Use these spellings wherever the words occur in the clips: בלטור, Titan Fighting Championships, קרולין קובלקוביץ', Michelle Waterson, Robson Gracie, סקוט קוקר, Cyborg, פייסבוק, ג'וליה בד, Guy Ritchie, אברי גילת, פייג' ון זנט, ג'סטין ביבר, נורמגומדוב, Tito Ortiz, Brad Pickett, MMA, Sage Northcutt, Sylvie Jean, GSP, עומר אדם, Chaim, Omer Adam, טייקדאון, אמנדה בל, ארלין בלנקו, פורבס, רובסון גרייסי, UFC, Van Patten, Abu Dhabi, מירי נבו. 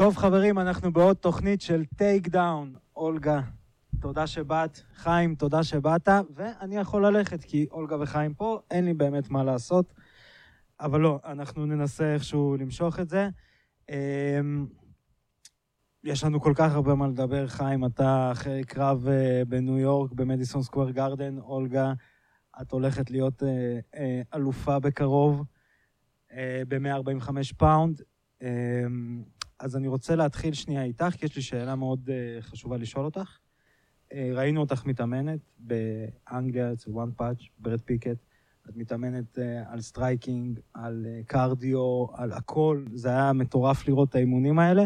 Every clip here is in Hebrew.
טוב חברים, אנחנו בעוד תוכנית של טייקדאון. אולגה, תודה שבאת. חיים, תודה שבאת. ואני יכול ללכת כי אולגה וחיים פה, אין לי באמת מה לעשות. אבל לא, אנחנו ננסה איכשהו למשוך את זה. יש לנו כל כך הרבה מה לדבר. חיים, אתה אחרי קרב בניו יורק, במדיסון סקוואר גארדן. אולגה, את הולכת להיות אלופה בקרוב, ב-145 פאונד. אז אני רוצה להתחיל שנייה איתך, כי יש לי שאלה מאוד חשובה לשאול אותך. ראינו אותך מתאמנת באנגליה, אצל וואן פאץ', ברד פיקט. את מתאמנת על סטרייקינג, על קרדיו, על הכל. זה היה מטורף לראות את האימונים האלה.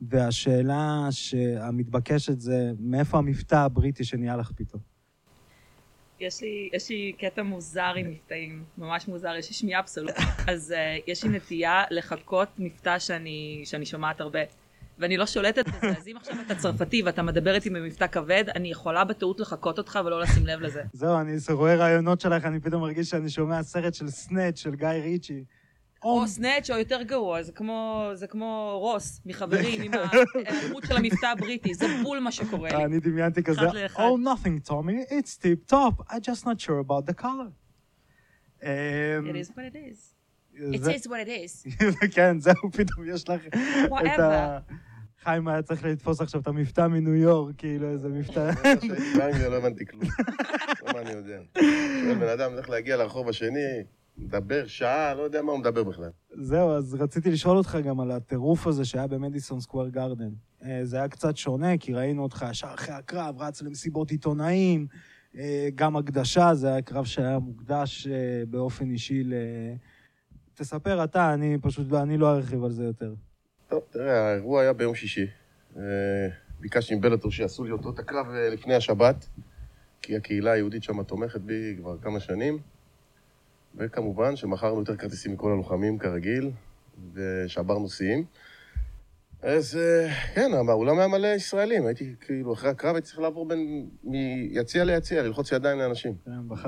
והשאלה שהמתבקשת זה, מאיפה המבטא הבריטי שנהיה לך פתאום? יש לי קטע מוזר עם מבטאים, ממש מוזר, יש לי שמיעה פסולה. אז יש לי נטייה לחכות מבטא שאני שומעת הרבה, ואני לא שולטת בזה. אז אם עכשיו אתה צרפתי ואתה מדבר איתי במבטא כבד, אני יכולה בטעות לחכות אותך ולא לשים לב לזה. זהו, אני רואה רעיונות שלך, אני פתאום מרגיש שאני שומע סרט של סנאץ' של גיא ריצ'י. או סנאץ' או יותר גרוע, זה כמו רוס מחברים עם העמוד של המבטא הבריטי, זה בול מה שקורה לי. אני דמיינתי כזה, oh nothing Tommy, it's tip top, I'm just not sure about the color. It is what it is. It is what it is. כן, זהו, פתאום יש לך את ה... חיים היה צריך לתפוס עכשיו את המבטא מניו יורק, כאילו איזה מבטא... לא הבנתי כלום, לא מה אני יודע. בן אדם צריך להגיע לרחוב השני, מדבר שעה, לא יודע מה הוא מדבר בכלל. זהו, אז רציתי לשאול אותך גם על הטירוף הזה שהיה במדיסון סקוואר גארדן. זה היה קצת שונה, כי ראינו אותך ישר אחרי הקרב, רץ למסיבות עיתונאים, גם הקדשה, זה היה קרב שהיה מוקדש באופן אישי ל... תספר אתה, אני פשוט, אני לא ארחיב על זה יותר. טוב, תראה, האירוע היה ביום שישי. ביקשתי מבלטור שיעשו לי אותו את הקרב לפני השבת, כי הקהילה היהודית שם תומכת בי כבר כמה שנים. וכמובן שמכרנו יותר כרטיסים מכל הלוחמים כרגיל, ושברנו שיאים. אז כן, האולם היה מלא ישראלים, הייתי כאילו אחרי הקרב הייתי צריך לעבור בין מיציע ליציע, ללחוץ ידיים לאנשים.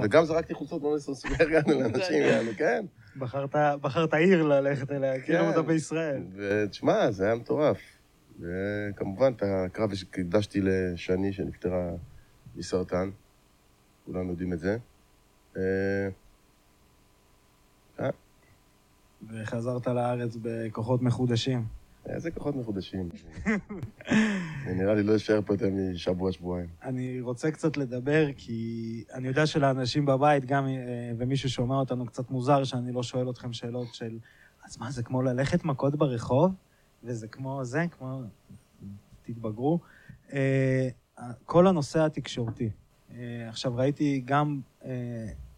וגם זרקתי חולצות במדיסון סקוואר גארדן לאנשים, כן. בחרת עיר ללכת אליה, כאילו אתה בישראל. ותשמע, זה היה מטורף. וכמובן את הקרב הקדשתי לשני שנפטרה מסרטן, כולם יודעים את זה. וחזרת לארץ בכוחות מחודשים. איזה כוחות מחודשים. נראה לי לא יישאר פה יותר משבוע, שבועיים. אני רוצה קצת לדבר, כי אני יודע שלאנשים בבית, גם ומישהו שומע אותנו קצת מוזר, שאני לא שואל אתכם שאלות של, אז מה, זה כמו ללכת מכות ברחוב? וזה כמו זה, כמו... תתבגרו. כל הנושא התקשורתי. עכשיו ראיתי גם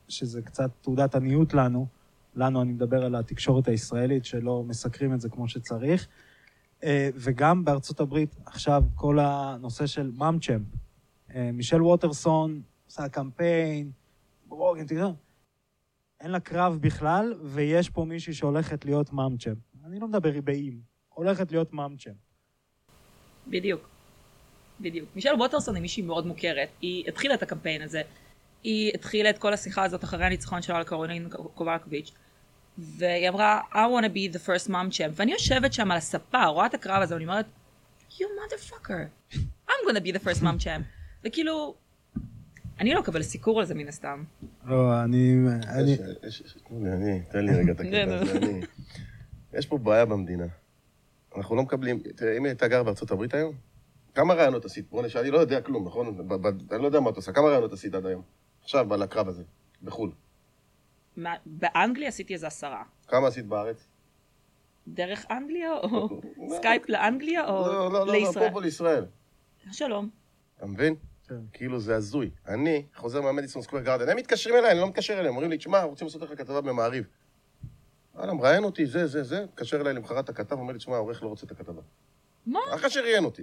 שזה קצת תעודת עניות לנו אני מדבר על התקשורת הישראלית, שלא מסקרים את זה כמו שצריך, וגם בארצות הברית, עכשיו כל הנושא של ממ'צ'אמפ, מישל ווטרסון, עושה קמפיין, ברוגן, אין לה קרב בכלל, ויש פה מישהי שהולכת להיות ממ'צ'אמפ. אני לא מדבר ריבעים, הולכת להיות ממ'צ'אמפ. בדיוק. מישל ווטרסון היא מישהי מאוד מוכרת, היא התחילה את הקמפיין הזה, היא התחילה את כל השיחה הזאת אחרי הניצחון שלה על קרולין קובלקוביץ', והיא אמרה, I want to be the first mom champ, ואני יושבת שם על הספה, רואה את הקרב הזה, ואני אומרת, you motherfucker, I'm going to be the first mom champ. וכאילו, אני לא אקבל סיקור על זה מן הסתם. לא, אני, תן לי רגע את הקטע הזה, יש פה בעיה במדינה. אנחנו לא מקבלים, אם אתה גר בארצות הברית היום, כמה רעיונות עשית? בוא נשאל, אני לא יודע כלום, נכון? אני לא יודע מה אתה עושה, כמה רעיונות עשית עד היום? עכשיו, על הקרב הזה, בחול. באנגליה עשיתי איזה 10. כמה עשית בארץ? דרך אנגליה או סקייפ לאנגליה או לישראל? לא, פה לישראל. שלום. אתה מבין? כאילו זה הזוי. אני חוזר מהמדיסון סקוואר גארדן, הם מתקשרים אליי, אני לא מתקשר אליהם, אומרים לי, תשמע, רוצים לעשות לך כתבה במעריב. אדם, ראיין אותי, זה, מתקשר אליי למחרת הכתב, אומר לי, תשמע, העורך לא רוצה את הכתבה. מה? אחרי שראיין אותי.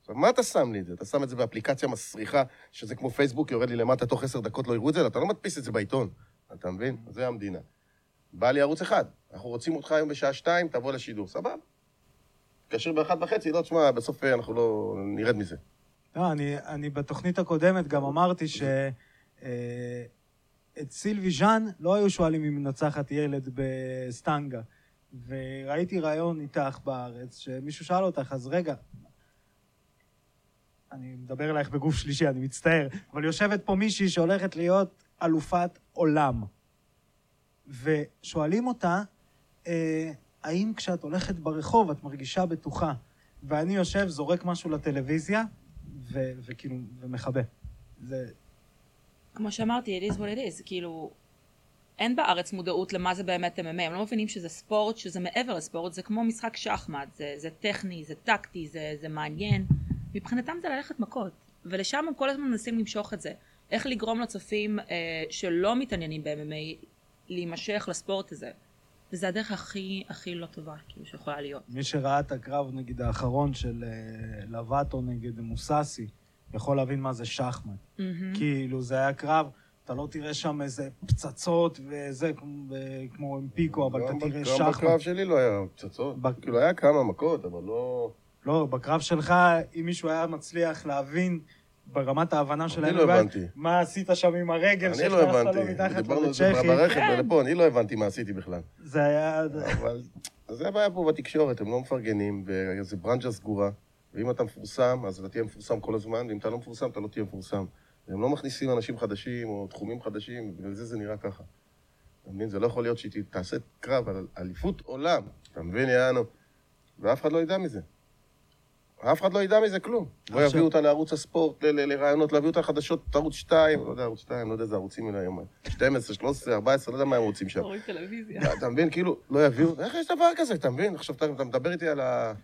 עכשיו, מה אתה שם לי את זה? אתה שם את זה באפליקציה מסריחה, שזה כמו פייסבוק, יורד לי למטה, תוך 10 דקות לא יראו את זה, אתה לא מדפיס את זה בעיתון. אתה מבין? זה המדינה. בא לי ערוץ 1, אנחנו רוצים אותך היום בשעה 2, תבוא לשידור, סבב. כאשר ב-1:30, לא תשמע, בסוף אנחנו לא נרד מזה. לא, אני בתוכנית הקודמת גם אמרתי ש... את סילבי ז'אן לא היו שואלים אם נצחת ילד בסטנגה. וראיתי רעיון איתך בארץ, שמישהו שאל אותך, אז רגע, אני מדבר אלייך בגוף שלישי, אני מצטער, אבל יושבת פה מישהי שהולכת להיות אלופת עולם. ושואלים אותה, האם כשאת הולכת ברחוב את מרגישה בטוחה? ואני יושב, זורק משהו לטלוויזיה, וכאילו, ומחבא. זה... כמו שאמרתי, it is what it is, כאילו... אין בארץ מודעות למה זה באמת MMA, הם לא מבינים שזה ספורט, שזה מעבר לספורט, זה כמו משחק שחמט, זה טכני, זה טקטי, זה מעניין. מבחינתם זה ללכת מכות, ולשם הם כל הזמן מנסים למשוך את זה. איך לגרום לצופים שלא מתעניינים ב-MMA להימשך לספורט הזה. וזה הדרך הכי, הכי לא טובה, כאילו, שיכולה להיות. מי שראה את הקרב, נגיד, האחרון של לבטו נגד מוססי, יכול להבין מה זה שחמט. כאילו, זה היה קרב... אתה לא תראה שם איזה פצצות וזה כמו אמפיקו, אבל אתה תראה שחמט. גם בקרב שלי לא היה פצצות. כאילו היה כמה מכות, אבל לא... לא, בקרב שלך, אם מישהו היה מצליח להבין ברמת ההבנה שלהם... אני לא הבנתי. מה עשית שם עם הרגל שלך? אני לא הבנתי. דיברנו ברכב ולפה, אני לא הבנתי מה עשיתי בכלל. זה היה... אבל זה הבעיה פה בתקשורת, הם לא מפרגנים, וזה ברנצ'ה סגורה, ואם אתה מפורסם, אז אתה תהיה מפורסם כל הזמן, ואם אתה לא מפורסם, אתה לא תהיה מפורסם. הם לא מכניסים אנשים חדשים או תחומים חדשים, ובגלל זה זה נראה ככה. אתה מבין? זה לא יכול להיות שתעשה קרב על אליפות עולם. אתה מבין, יענו? ואף אחד לא ידע מזה. אף אחד לא ידע מזה כלום. לא יביאו אותה לערוץ הספורט, לרעיונות, להביאו אותה לחדשות, ערוץ 2, לא יודע, ערוץ 2, לא יודע, זה ערוצים אלה היום. 12, 13, 14, לא יודע מה הם רוצים שם. ערוץ טלוויזיה. אתה מבין? כאילו, לא יביאו... איך יש דבר כזה? אתה מבין? עכשיו אתה מדבר איתי על ה...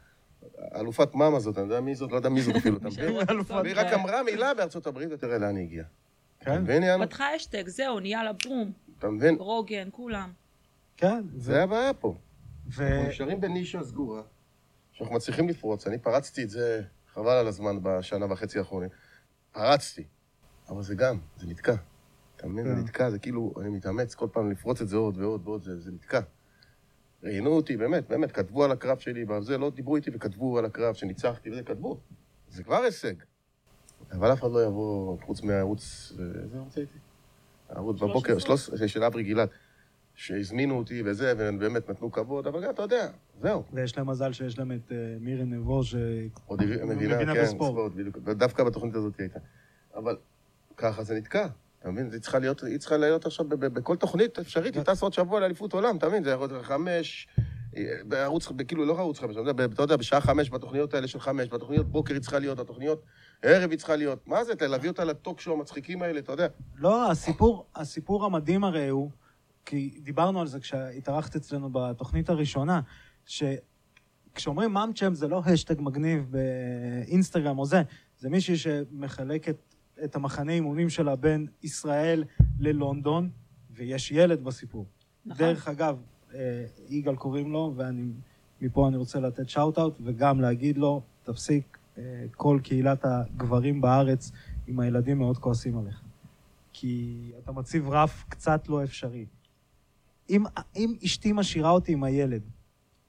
אלופת מאמה זאת, אני יודע מי זאת, לא יודע מי זאת אפילו, אתה מבין? והיא רק אמרה מילה בארצות הברית, ותראה לאן היא הגיעה. כן? פתחה אשטג, זהו, נהיה לה ברום. אתה מבין? רוגן, כולם. כן, זה הבעיה פה. אנחנו נשארים בנישה סגורה, שאנחנו מצליחים לפרוץ, אני פרצתי את זה, חבל על הזמן בשנה וחצי האחרונים, פרצתי, אבל זה גם, זה נתקע. אתה מבין? זה נתקע, זה כאילו, אני מתאמץ כל פעם לפרוץ את זה עוד ועוד ועוד, זה נתקע. ראיינו אותי, באמת, באמת, כתבו על הקרב שלי, וזה לא דיברו איתי וכתבו על הקרב שניצחתי, וזה כתבו. זה כבר הישג. אבל אף אחד לא יבוא חוץ מהערוץ, איזה ערוץ הייתי? הערוץ בבוקר, 13, של אברי גילת, שהזמינו אותי וזה, ובאמת נתנו כבוד, אבל אתה יודע, זהו. ויש להם מזל שיש להם את מירי נבו, שמבינה בספורט. דווקא בתוכנית הזאת הייתה. אבל ככה זה נתקע. אתה מבין? היא צריכה להיות עכשיו בכל תוכנית אפשרית, היא תעשה עוד שבוע לאליפות עולם, אתה מבין? זה יכול להיות 5, כאילו לא ערוץ 5, אתה יודע, בשעה 5 בתוכניות האלה של 5, בתוכניות בוקר היא צריכה להיות, בתוכניות ערב היא צריכה להיות. מה זה? להביא אותה לטוק שואו המצחיקים האלה, אתה יודע? לא, הסיפור המדהים הרי הוא, כי דיברנו על זה כשהתארחת אצלנו בתוכנית הראשונה, שכשאומרים מאמצ'ם זה לא השטג מגניב באינסטגרם או זה, זה מישהי שמחלקת את המחנה אימונים שלה בין ישראל ללונדון, ויש ילד בסיפור. נכון. דרך אגב, איגל קוראים לו, ומפה אני רוצה לתת שאוט-אוט, וגם להגיד לו, תפסיק כל קהילת הגברים בארץ, עם הילדים מאוד כועסים עליך. כי אתה מציב רף קצת לא אפשרי. אם אשתי משאירה אותי עם הילד,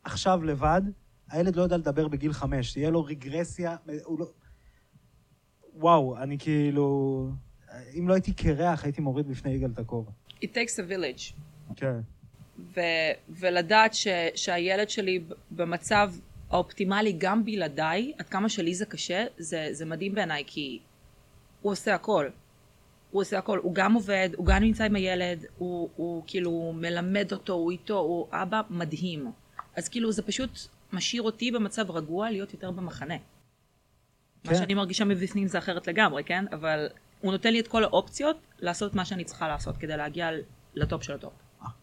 עכשיו לבד, הילד לא יודע לדבר בגיל 5, תהיה לו רגרסיה, הוא לא... וואו, אני כאילו... אם לא הייתי קרח, הייתי מוריד בפני יגאל את הכובע. It takes a village. כן. ולדעת שהילד שלי במצב האופטימלי גם בלעדיי, עד כמה שלי זה קשה, זה מדהים בעיניי, כי הוא עושה הכל. הוא עושה הכל. הוא גם עובד, הוא גם נמצא עם הילד, הוא כאילו מלמד אותו, הוא איתו, הוא אבא מדהים. אז כאילו זה פשוט משאיר אותי במצב רגוע להיות יותר במחנה. מה שאני מרגישה מבפנים זה אחרת לגמרי, כן? אבל הוא נותן לי את כל האופציות לעשות מה שאני צריכה לעשות כדי להגיע לטופ של הטופ.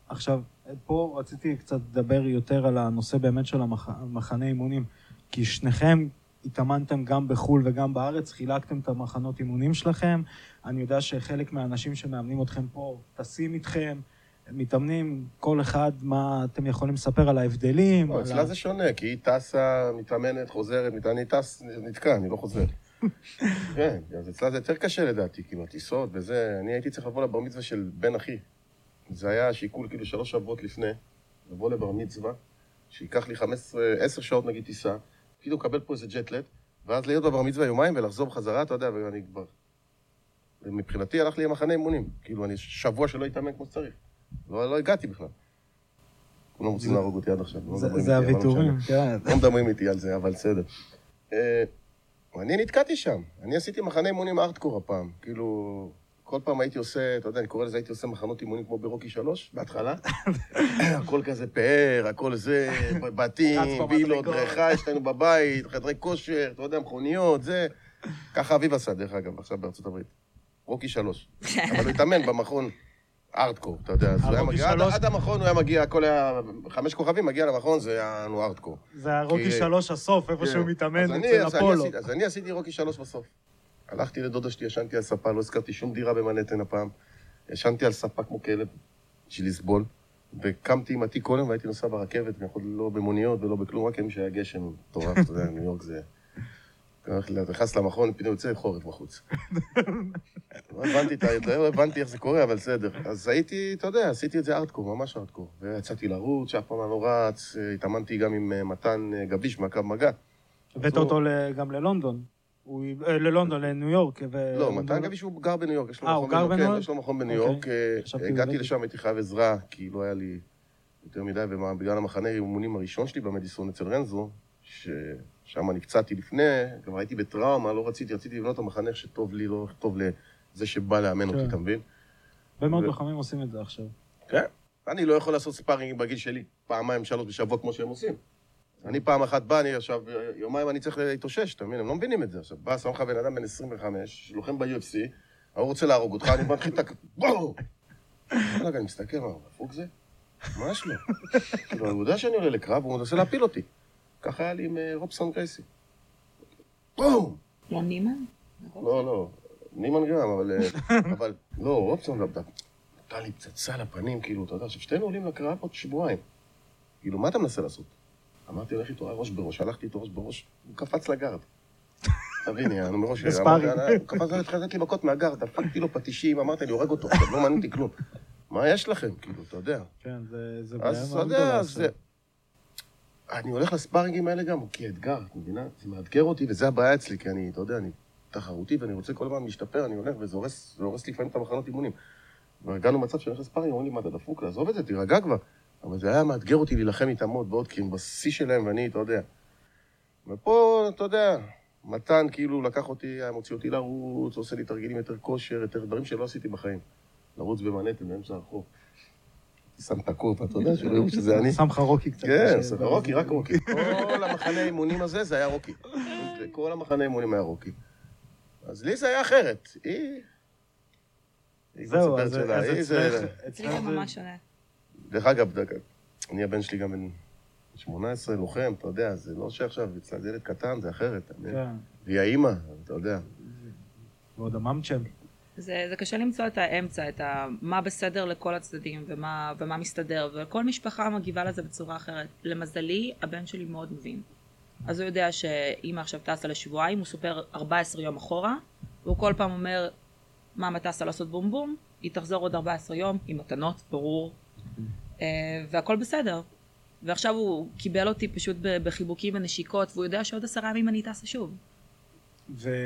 עכשיו, פה רציתי קצת לדבר יותר על הנושא באמת של המחנה אימונים, כי שניכם התאמנתם גם בחול וגם בארץ, חילקתם את המחנות אימונים שלכם, אני יודע שחלק מהאנשים שמאמנים אתכם פה טסים איתכם, מתאמנים, כל אחד, מה אתם יכולים לספר על ההבדלים? לא, אצלה זה שונה, כי היא טסה, מתאמנת, חוזרת, אני טס, נתקע, אני לא חוזר. כן, אז אצלה זה יותר קשה לדעתי, כאילו, טיסות וזה, אני הייתי צריך לבוא לבר מצווה של בן אחי. זה היה שיקול כאילו 3 שבועות לפני, לבוא לבר מצווה, שיקח לי 10 שעות נגיד טיסה, כאילו קבל פה איזה ג'טלט, ואז להיות בבר מצווה יומיים ולחזור בחזרה, אתה יודע, ואני כבר... מבחינתי הלך לי למחנה אימונים, כאילו אני שבוע שלא התאמן כמו שצריך. לא הגעתי בכלל. כולם רוצים להרוג אותי עד עכשיו. זה הוויתורים. לא מדברים איתי על זה, אבל בסדר. אני נתקעתי שם. אני עשיתי מחנה אימונים ארטקור הפעם. כאילו, כל פעם הייתי עושה, אתה יודע, אני קורא לזה, הייתי עושה מחנות אימונים כמו ברוקי 3, בהתחלה. הכל כזה פאר, הכל זה, בתים, בילות, דרכה, יש לנו בבית, חדרי כושר, אתה יודע, מכוניות, זה. ככה אביב עשה, דרך אגב, עכשיו בארצות הברית. רוקי 3. אבל הוא התאמן במכון ארטקור, אתה יודע, אז הוא היה מגיע, עד המכון הוא היה מגיע, הכל היה, 5 כוכבים מגיע למכון, זה היה נו ארטקור. זה היה רוקי 3 הסוף, איפה שהוא מתאמן, אצל אפולו. אז אני עשיתי רוקי 3 בסוף. הלכתי לדודה שלי, ישנתי על ספה, לא הזכרתי שום דירה במנהטן הפעם. ישנתי על ספה כמו כלב, בשביל לסבול, וקמתי עם עתי קודם, והייתי נוסע ברכבת, לא במוניות ולא בכלום, רק אם שהיה גשם טורף, אתה יודע, ניו יורק זה... נכנס למכון, פתאום יוצא חורף בחוץ. לא הבנתי איך זה קורה, אבל בסדר. אז הייתי, אתה יודע, עשיתי את זה ארטקור, ממש ארטקור. ויצאתי לרוץ, שאף פעם לא רץ, התאמנתי גם עם מתן גביש מהקו מגע. הבאת אותו גם ללונדון. ללונדון, לניו יורק. לא, מתן גביש הוא גר בניו יורק. יש לו מכון בניו יורק. הגעתי לשם, הייתי חייב עזרה, כי לא היה לי יותר מדי, ובגלל המחנה האימונים הראשון שלי במדיסון אצל רנזו, שם אני קצתי לפני, כבר הייתי בטראומה, לא רציתי לבנות את המחנך שטוב לי, לא טוב לזה שבא לאמן אותי, אתה מבין? ומאוד לוחמים עושים את זה עכשיו. כן, אני לא יכול לעשות ספארינג בגיל שלי, 2-3 בשבוע כמו שהם עושים. אני פעם אחת בא, אני עכשיו, יומיים אני צריך להתאושש, אתה מבין? הם לא מבינים את זה. עכשיו, בא, שם לך בן אדם בן 25, לוחם ב-UFC, הוא רוצה להרוג אותך, אני מתחיל את בואו! רגע, אני מסתכל, מה, פוק זה? ממש לא. כאילו, אני יודע שאני עולה לקרב, הוא מנסה להפיל אותי. ככה היה לי עם רובסון גרייסי. בום! לא נימן? לא, נימן גם, אבל... לא, רובסון נתן לי פצצה לפנים, כאילו, אתה יודע, ששתינו עולים לקרב עוד שבועיים. כאילו, מה אתה מנסה לעשות? אמרתי, הולך איתו ראש בראש, הלכתי איתו ראש בראש, הוא קפץ לגארד. תביני, אני מראש... בספארינג. הוא קפץ לתת לי מכות מהגארד, דפקתי לו פטישים, אמרתי, אני הורג אותו, לא מעניין אותי כלום. מה יש לכם? כאילו, אתה יודע. כן, זה בעיה אני הולך לספארינגים האלה גם, כי אתגר, את מבינה? זה מאתגר אותי, וזה הבעיה אצלי, כי אני, אתה יודע, אני תחרותי, ואני רוצה כל הזמן להשתפר, אני הולך, וזה הורס לפעמים את המחנות אימונים. והגענו מצב שאני הולך לספארינג, אומרים לי, מה, אתה דפוק, לעזוב את זה, תירגע כבר. אבל זה היה מאתגר אותי להילחם איתם עוד בעוד, כי הם בשיא שלהם, ואני, אתה יודע. ופה, אתה יודע, מתן כאילו לקח אותי, היה מוציא אותי לרוץ, עושה לי תרגילים יותר כושר, יותר דברים שלא עשיתי בחיים. לרוץ במנהטן, באמצע הרחוב. שם תקוף, אתה יודע, שלא יראו שזה אני. שם חרוקי קצת. כן, שם חרוקי, רק רוקי. כל המחנה אימונים הזה, זה היה רוקי. כל המחנה אימונים היה רוקי. אז לי זה היה אחרת. היא... זהו, אז אצלך... אצלי זה ממש שונה. דרך אגב, אני הבן שלי גם בן 18, לוחם, אתה יודע, זה לא שעכשיו, אצלך ילד קטן, זה אחרת. והיא האימא, אתה יודע. ועוד הממצ'ם. זה קשה למצוא את האמצע, את מה בסדר לכל הצדדים ומה מסתדר, וכל משפחה מגיבה לזה בצורה אחרת. למזלי, הבן שלי מאוד מבין. אז הוא יודע שאמא עכשיו טסה לשבועיים, הוא סופר 14 יום אחורה, והוא כל פעם אומר, מאמא טסה לעשות בום בום, היא תחזור עוד 14 יום עם מתנות, ברור, והכל בסדר. ועכשיו הוא קיבל אותי פשוט בחיבוקים ונשיקות, והוא יודע שעוד 10 ימים אני טסה שוב.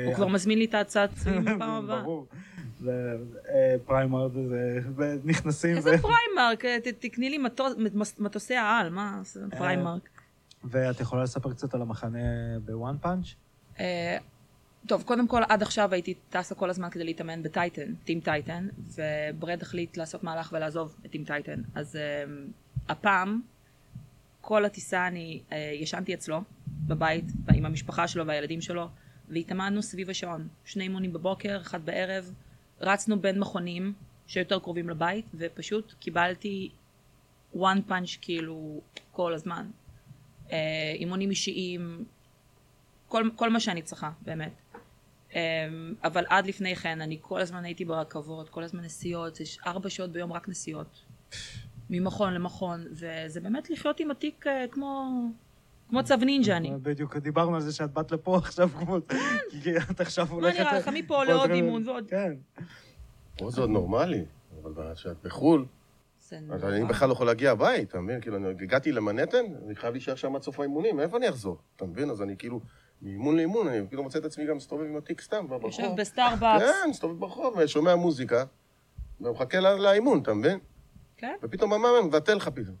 הוא כבר מזמין לי את ההצעת פעם הבאה. ברור. פריימרק זה... נכנסים... איזה פריימרק? תקני לי מטוסי העל, מה? פריימרק. ואת יכולה לספר קצת על המחנה בוואן פאנץ'? טוב, קודם כל עד עכשיו הייתי טסה כל הזמן כדי להתאמן בטייטן, טים טייטן, וברד החליט לעשות מהלך ולעזוב את טים טייטן. אז הפעם, כל הטיסה אני ישנתי אצלו, בבית, עם המשפחה שלו והילדים שלו, והתאמנו סביב השעון, 2 אימונים בבוקר, 1 בערב, רצנו בין מכונים שיותר קרובים לבית, ופשוט קיבלתי וואן פאנץ' כאילו כל הזמן. אימונים אישיים, כל מה שאני צריכה, באמת. אבל עד לפני כן, אני כל הזמן הייתי ברכבות, כל הזמן נסיעות, יש 4 שעות ביום רק נסיעות, ממכון למכון, וזה באמת לחיות עם התיק כמו צו נינג'ה אני. בדיוק, דיברנו על זה שאת באת לפה עכשיו כמו... כי את עכשיו הולכת... מה נראה לך מפה לעוד אימון ועוד... כן. פה זה עוד נורמלי, אבל כשאת בחול... זה נורמלי. אני בכלל לא יכול להגיע הבית, אתה מבין? כאילו, הגעתי למנהטן, אני חייב להישאר שם עד סוף האימונים, איפה אני אחזור? אתה מבין? אז אני כאילו, מאימון לאימון, אני כאילו מוצא את עצמי גם מסתובב עם התיק סתם, ברחוב. יושב בסטארבקס. כן, מסתובב ברחוב, שומע מוזיקה, ומחכה לאימון, אתה מבין? כן. ופתאום המאמן מבטל לך פתאום.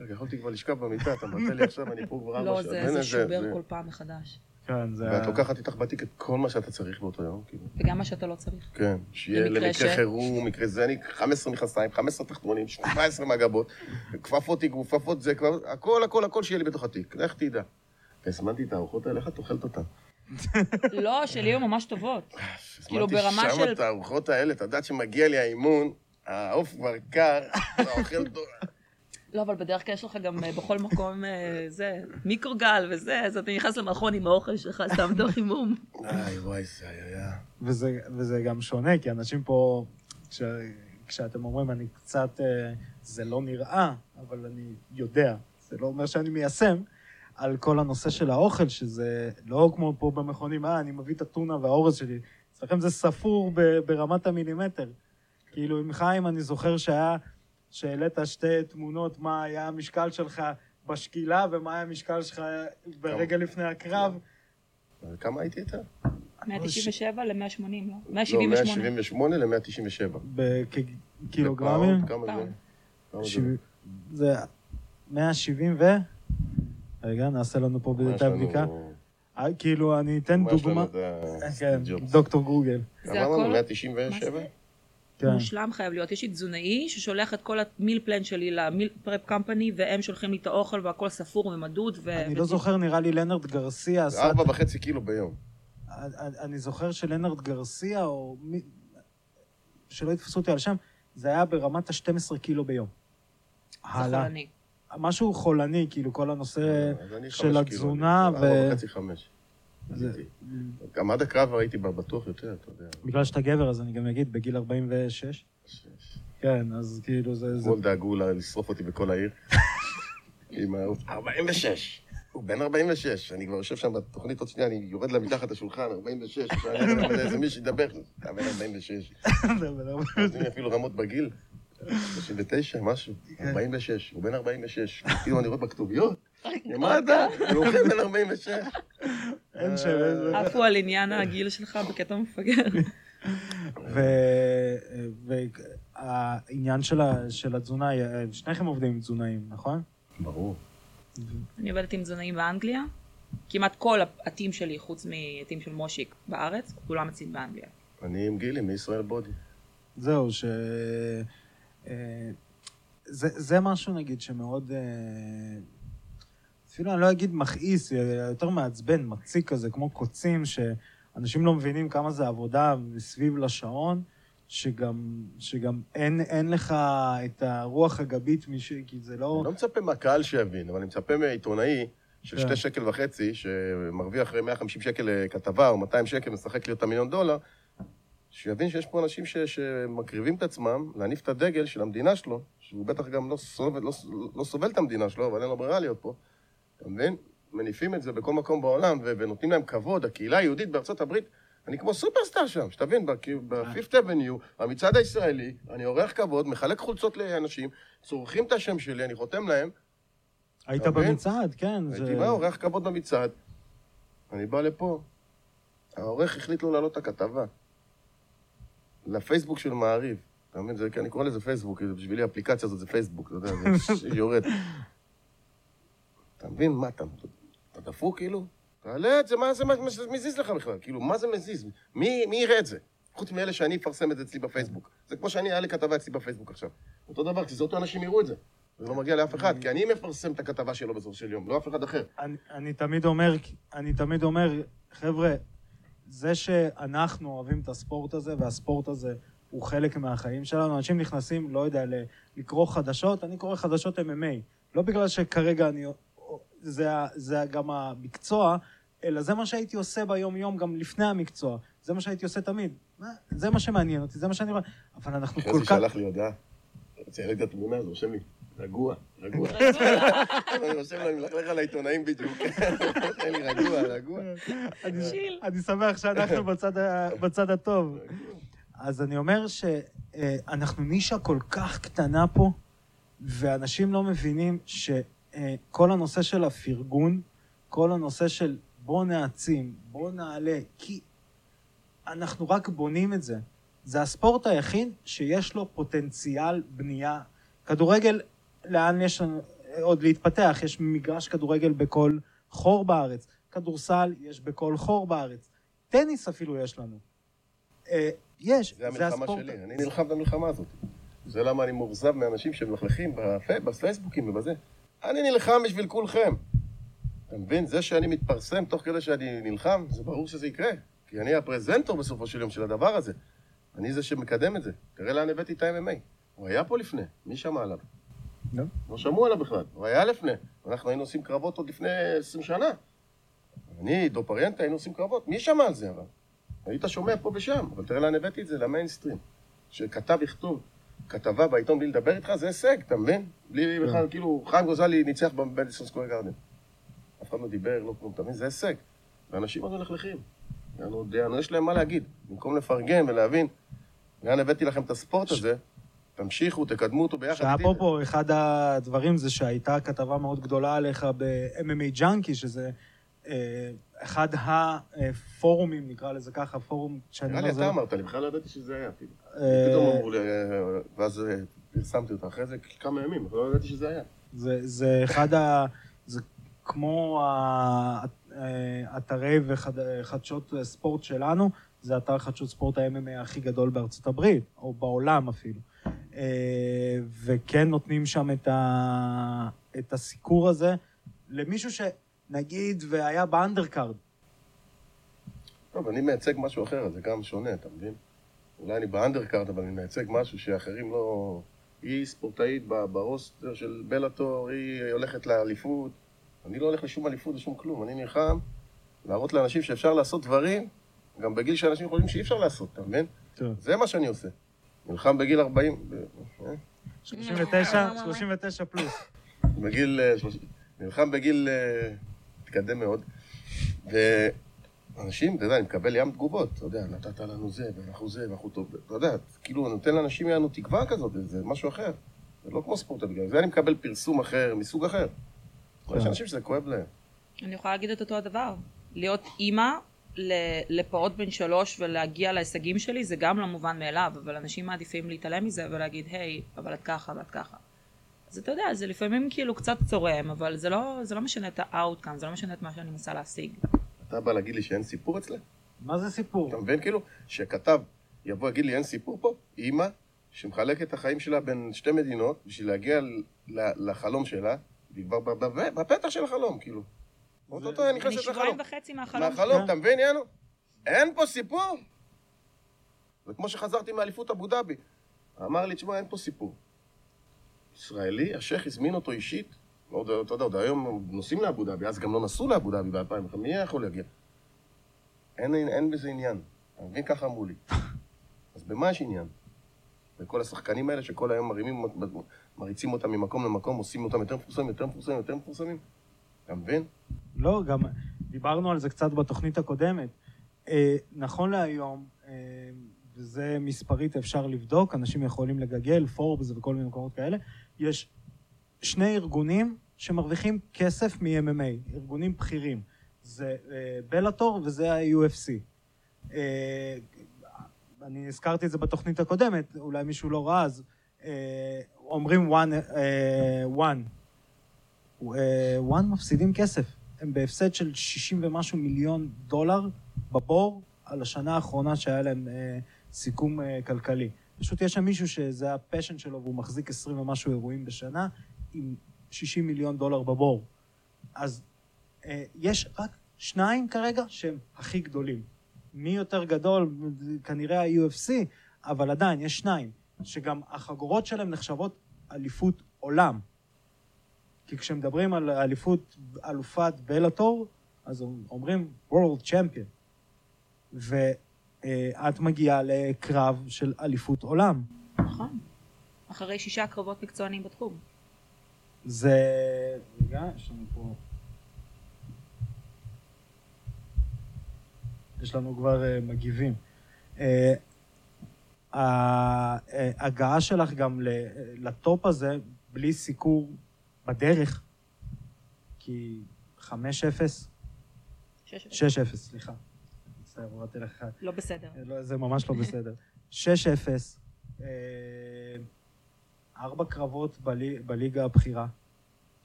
רגע, יכולתי כבר לשכב במיטה, אתה מרצה לי עכשיו, אני פה כבר ארבע שעות. לא, זה שובר כל פעם מחדש. כן, זה... ואת לוקחת איתך בתיק את כל מה שאתה צריך באותו יום. וגם מה שאתה לא צריך. כן, שיהיה למקרה חירום, מקרה זניק, 15 מכנסיים, 15 תחתונים, 17 מגבות, כפפות תיגוף, כפפות זה, הכל, הכל, הכל שיהיה לי בתוך התיק. איך תדע? והזמנתי את הארוחות האלה, איך את אוכלת אותן? לא, שלי היו ממש טובות. הזמנתי שם את הארוחות האלה, אתה יודעת שמגיע לי האימון, העוף כבר קר, האוכל דור... לא, אבל בדרך כלל יש לך גם בכל מקום זה, מיקרוגל וזה, אז אתה נכנס למכון עם האוכל שלך, סתם דוח עם מום. איי, וואי, זה היה. וזה גם שונה, כי אנשים פה, כשאתם אומרים, אני קצת, זה לא נראה, אבל אני יודע, זה לא אומר שאני מיישם, על כל הנושא של האוכל, שזה לא כמו פה במכונים, אני מביא את הטונה והאורז שלי, אצלכם זה ספור ברמת המילימטר. כאילו, עם חיים אני זוכר שהיה, שהעלית שתי תמונות, מה היה המשקל שלך בשקילה, ומה היה המשקל שלך ברגע לפני הקרב. כמה הייתי איתה? 197 ל-180, לא? 178 ל-197. בקילוגרמים? כמה זה? זה 170 ו... רגע, נעשה לנו פה בדיוק הבדיקה. כאילו, אני אתן דוגמה. דוקטור גוגל. זה הכל? 197? מושלם חייב להיות. יש לי תזונאי ששולח את כל המיל פלן שלי למיל פרפ קמפני, והם שולחים לי את האוכל והכל ספור ומדוד. אני לא זוכר, נראה לי לנרד גרסיה. 4.5 קילו ביום. אני זוכר שלנרד גרסיה, או שלא התפסו אותי על שם, זה היה ברמת ה-12 קילו ביום. זה חולני. משהו חולני, כאילו כל הנושא של התזונה. 4.5-5. גם עד הקרב ראיתי בטוח יותר, אתה יודע. בגלל שאתה גבר, אז אני גם אגיד, בגיל 46. כן, אז כאילו זה... כמול דאגו לשרוף אותי בכל העיר. 46. הוא בן 46. אני כבר יושב שם בתוכנית עוד שנייה, אני יורד לה מתחת השולחן, 46. זה מי שידבר, אתה בן 46. אז אני אפילו רמות בגיל. 39, משהו. 46. הוא בן 46. כאילו אני רואה בכתוביות. מה אתה? הוא אוכל בין 46. אין שאלה. עפו על עניין הגיל שלך בקטע מפגר. והעניין של התזונה, שניכם עובדים עם תזונאים, נכון? ברור. אני עובדת עם תזונאים באנגליה. כמעט כל התים שלי, חוץ מהתים של מושיק בארץ, כולם אצלנו באנגליה. אני עם גילי, מישראל בודי. זהו, זה משהו נגיד שמאוד... אפילו אני לא אגיד מכעיס, יותר מעצבן, מציק כזה, כמו קוצים, שאנשים לא מבינים כמה זה עבודה מסביב לשעון, שגם אין לך את הרוח הגבית, כי זה לא... אני לא מצפה מהקהל שיבין, אבל אני מצפה מעיתונאי של 2.5 שקל, שמרוויח אחרי 150 שקל כתבה, או 200 שקל, משחק להיות $1,000,000, שיבין שיש פה אנשים שמקריבים את עצמם, להניף את הדגל של המדינה שלו, שהוא בטח גם לא סובל את המדינה שלו, אבל אין לו ברירה להיות פה. אתה מבין? מניפים את זה בכל מקום בעולם, ונותנים להם כבוד. הקהילה היהודית בארצות הברית, אני כמו סופרסטאר שם, שתבין, ב-Fifth Avenue, המצעד הישראלי, אני עורך כבוד, מחלק חולצות לאנשים, צורכים את השם שלי, אני חותם להם. היית במצעד, כן. הייתי בא, עורך כבוד במצעד. אני בא לפה. העורך החליט לו לעלות את הכתבה. לפייסבוק של מעריב. אתה מבין? אני קורא לזה פייסבוק, בשבילי האפליקציה הזאת זה פייסבוק, אתה יודע, זה יורד. אתה מבין? מה אתה דפוק כאילו? תעלה את זה, מה זה מזיז לך בכלל? כאילו, מה זה מזיז? מי יראה את זה? חוץ מאלה שאני אפרסם את זה אצלי בפייסבוק. זה כמו שאני אעלה כתבה אצלי בפייסבוק עכשיו. אותו דבר, כי זה אותו אנשים יראו את זה. זה לא מגיע לאף אחד, כי אני מפרסם את הכתבה שלו בסוף של יום, לא אף אחד אחר. אני תמיד אומר, חבר'ה, זה שאנחנו אוהבים את הספורט הזה, והספורט הזה הוא חלק מהחיים שלנו. אנשים נכנסים, לא יודע, לקרוא חדשות. אני קורא חדשות MMA. לא בגלל שכרגע אני... זה גם המקצוע, אלא זה מה שהייתי עושה ביום יום גם לפני המקצוע. זה מה שהייתי עושה תמיד. זה מה שמעניין אותי, זה מה שאני רואה. אבל אנחנו כל כך... חזי שלח לי הודעה. רוצה להגיד את התמונה הזו, רושם לי. רגוע. אני רושם לו, אני מלך לך לעיתונאים בדיוק. אין לי רגוע. אני שמח שאנחנו בצד הטוב. אז אני אומר שאנחנו נישה כל כך קטנה פה, ואנשים לא מבינים ש... כל הנושא של הפרגון, כל הנושא של בוא נעצים, בוא נעלה, כי אנחנו רק בונים את זה. זה הספורט היחיד שיש לו פוטנציאל בנייה. כדורגל, לאן יש עוד להתפתח, יש מגרש כדורגל בכל חור בארץ, כדורסל יש בכל חור בארץ, טניס אפילו יש לנו. יש, זה הספורט. זה המלחמה שלי, אני נלחם במלחמה הזאת. זה למה אני מורזב מאנשים שמלחלכים בפייסבוקים ובזה. אני נלחם בשביל כולכם. אתה מבין, זה שאני מתפרסם תוך כדי שאני נלחם, זה ברור שזה יקרה. כי אני הפרזנטור בסופו של יום של הדבר הזה. אני זה שמקדם את זה. תראה לאן הבאתי את ה-MMA. הוא היה פה לפני, מי שמע עליו? לא. לא שמעו עליו בכלל, הוא היה לפני. אנחנו היינו עושים קרבות עוד לפני 20 שנה. אני, דופריינטה, היינו עושים קרבות. מי שמע על זה אבל? היית שומע פה ושם, אבל תראה לאן הבאתי את זה, למיינסטרים. שכתב יכתוב, כתבה בעיתון בלי לדבר איתך, זה הישג, אתה מבין? בלי בכלל, כאילו, חיים גוזלי ניצח במדיסון סקוור גארדן. אף אחד לא דיבר, לא כלום, אתה מבין? זה הישג. ואנשים עוד מלכלכים. יש להם מה להגיד. במקום לפרגן ולהבין, לאן הבאתי לכם את הספורט הזה, תמשיכו, תקדמו אותו ביחד. שאפופו, אחד הדברים זה שהייתה כתבה מאוד גדולה עליך ב-MMA ג'אנקי, שזה אחד הפורומים, נקרא לזה ככה, פורום שאני לא זה... נראה לי, אתה אמרת לי, בכלל לא ידעתי שזה היה אפילו. פתאום אמרו לי, ואז פרסמתי אותה אחרי זה כמה ימים, אבל לא ידעתי שזה היה. זה אחד ה... זה כמו האתרי וחדשות ספורט שלנו, זה אתר חדשות ספורט ה-MMA הכי גדול בארצות הברית, או בעולם אפילו. וכן נותנים שם את הסיקור הזה למישהו שנגיד והיה באנדרקארד. טוב, אני מייצג משהו אחר, זה גם שונה, אתה מבין? אולי אני באנדרקארד, אבל אני מייצג משהו שאחרים לא... היא ספורטאית ברוסטר של בלאטור, היא הולכת לאליפות. אני לא הולך לשום אליפות ושום כלום, אני נלחם להראות לאנשים שאפשר לעשות דברים, גם בגיל שאנשים חושבים שאי אפשר לעשות, אתה מבין? זה מה שאני עושה. נלחם בגיל 40, 39 פלוס. בגיל, נלחם בגיל, תקדם מאוד. ואנשים, אתה יודע, אני מקבל ים תגובות, אתה יודע, נתת לנו זה, ואנחנו זה, ואנחנו טוב, אתה יודע, כאילו, נותן לאנשים יענו תקווה כזאת, זה משהו אחר. זה לא כמו ספורט, בגלל זה אני מקבל פרסום אחר, מסוג אחר. יש אנשים שזה כואב להם. אני יכולה להגיד את אותו הדבר, להיות אימא, לפעות בן 3 ולהגיע להישגים שלי זה גם לא מובן מאליו, אבל אנשים מעדיפים להתעלם מזה ולהגיד, היי, אבל את ככה ואת ככה. אז אתה יודע, זה לפעמים כאילו קצת צורם, אבל זה לא משנה את ה-outcome, זה לא משנה את מה שאני מנסה להשיג. אתה בא להגיד לי שאין סיפור אצלה? מה זה סיפור? אתה מבין כאילו, שכתב יבוא להגיד לי אין סיפור פה, אימא שמחלקת את החיים שלה בין שתי מדינות בשביל להגיע לחלום שלה, והיא כבר בפתח של החלום, כאילו. אותו, אני חושב לחלום. מהחלום, אתה מבין, יאנו? אין פה סיפור. וכמו שחזרתי מאליפות אבו דאבי, אמר לי, תשמע, אין פה סיפור. ישראלי, השייך הזמין אותו אישית, אתה יודע, עוד היום נוסעים לאבו דאבי, אז גם לא נסעו לאבו דאבי ב-2000, מי יכול להגיע? אין בזה עניין. אתה מבין, ככה אמרו לי. אז במה יש עניין? וכל השחקנים האלה שכל היום מרימים, מריצים אותם ממקום למקום, עושים אותם יותר מפורסמים, יותר מפורסמים, יותר מפורסמים. אתה מבין? לא, גם דיברנו על זה קצת בתוכנית הקודמת. נכון להיום, וזה מספרית אפשר לבדוק, אנשים יכולים לגגל, פורבס וכל מיני מקומות כאלה, יש שני ארגונים שמרוויחים כסף מ-MMA, ארגונים בכירים. זה בלאטור וזה ה-UFC. אני הזכרתי את זה בתוכנית הקודמת, אולי מישהו לא ראה, אז אומרים וואן מפסידים כסף. הם בהפסד של 60 ומשהו מיליון דולר בבור על השנה האחרונה שהיה להם סיכום כלכלי. פשוט יש שם מישהו שזה הפשן שלו והוא מחזיק 20 ומשהו אירועים בשנה עם 60 מיליון דולר בבור. אז יש רק שניים כרגע שהם הכי גדולים. מי יותר גדול? כנראה ה-UFC, אבל עדיין יש שניים שגם החגורות שלהם נחשבות אליפות עולם. כי כשמדברים על אלופת בלאטור, אז אומרים World Champion. ואת מגיעה לקרב של אליפות עולם. נכון. אחרי 6 קרבות מקצוענים בתחום. זה... רגע, יש לנו פה... יש לנו כבר מגיבים. ההגעה שלך גם לטופ הזה, בלי סיקור... בדרך, כי 5-0, 6-0, סליחה, מצטער, ראיתי לך. לא בסדר. לא, זה ממש לא בסדר. 6-0, 4 קרבות בליגה הבכירה,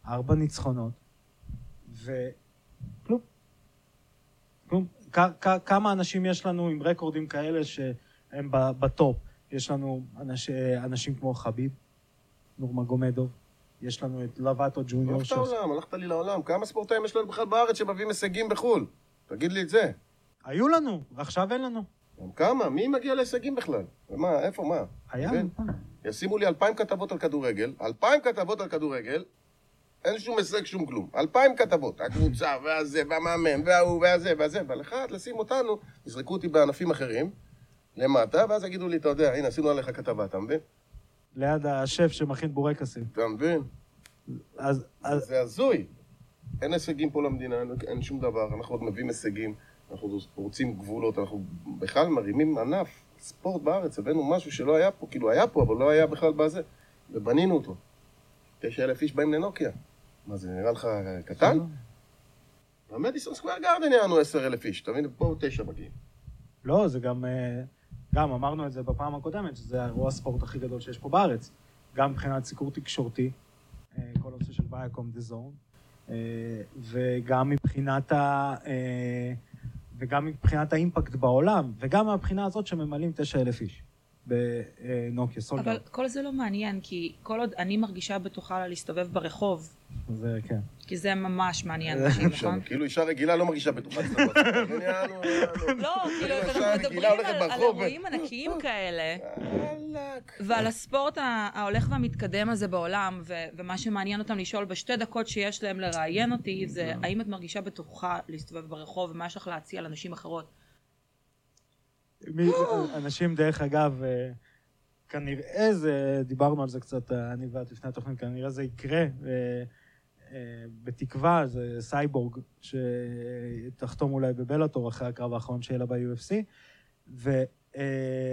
ארבע ניצחונות, וכלום. כלום. כמה אנשים יש לנו עם רקורדים כאלה שהם בטופ? יש לנו אנשים כמו חביב, נורמגומדוב, יש לנו את לבאטו ג'וניור. הלכת לי לעולם, כמה ספורטאים יש לנו בכלל בארץ שמביאים הישגים בחול? תגיד לי את זה. היו לנו, ועכשיו אין לנו. כמה? מי מגיע להישגים בכלל? ומה, איפה, מה? היה מפעם. ישימו לי 2,000 כתבות על כדורגל, 2,000 כתבות על כדורגל, אין שום הישג, שום כלום. 2,000 כתבות, הקבוצה, והזה, והמאמן, וההוא, והזה, והזה, ועל אחד, לשים אותנו, יזרקו אותי בענפים אחרים, למטה, ואז יגידו לי, אתה יודע, הנה, עשינו עליך כתבה, אתה מבין? ליד השף שמכין בורקסים. אתה מבין? אז... זה הזוי. אין הישגים פה למדינה, אין שום דבר, אנחנו עוד מביאים הישגים, אנחנו רוצים גבולות, אנחנו בכלל מרימים ענף, ספורט בארץ, הבאנו משהו שלא היה פה, כאילו היה פה, אבל לא היה בכלל בזה, ובנינו אותו. 9,000 איש באים לנוקיה. מה זה, נראה לך קטן? במדיסון סקוויר גארדן יענו 10,000 איש, תבין, פה 9 מגיעים. לא, זה גם אמרנו את זה בפעם הקודמת, שזה האירוע הספורט הכי גדול שיש פה בארץ, גם מבחינת סיקור תקשורתי, כל הנושא של ויאקום דה זון, וגם מבחינת האימפקט בעולם, וגם מבחינה הזאת שממלאים 9,000 איש בנוקיה סולדאוט. אבל כל זה לא מעניין, כי כל עוד אני מרגישה בטוחה להסתובב ברחוב, זה כן. כי זה ממש מעניין, נכון? כאילו אישה רגילה לא מרגישה בטוחה להסתובב. לא, כאילו מדברים על אירועים ענקיים כאלה, ועל הספורט ההולך והמתקדם הזה בעולם, ומה שמעניין אותם לשאול בשתי דקות שיש להם לראיין אותי, זה האם את מרגישה בטוחה להסתובב ברחוב, ומה יש לך להציע לאנשים אחרות? אנשים דרך אגב, כנראה זה, דיברנו על זה קצת, אני ואת לפני התוכנית, כנראה זה יקרה, בתקווה, זה סייבורג, שתחתום אולי בבלאטור אחרי הקרב האחרון שיהיה לה ב-UFC,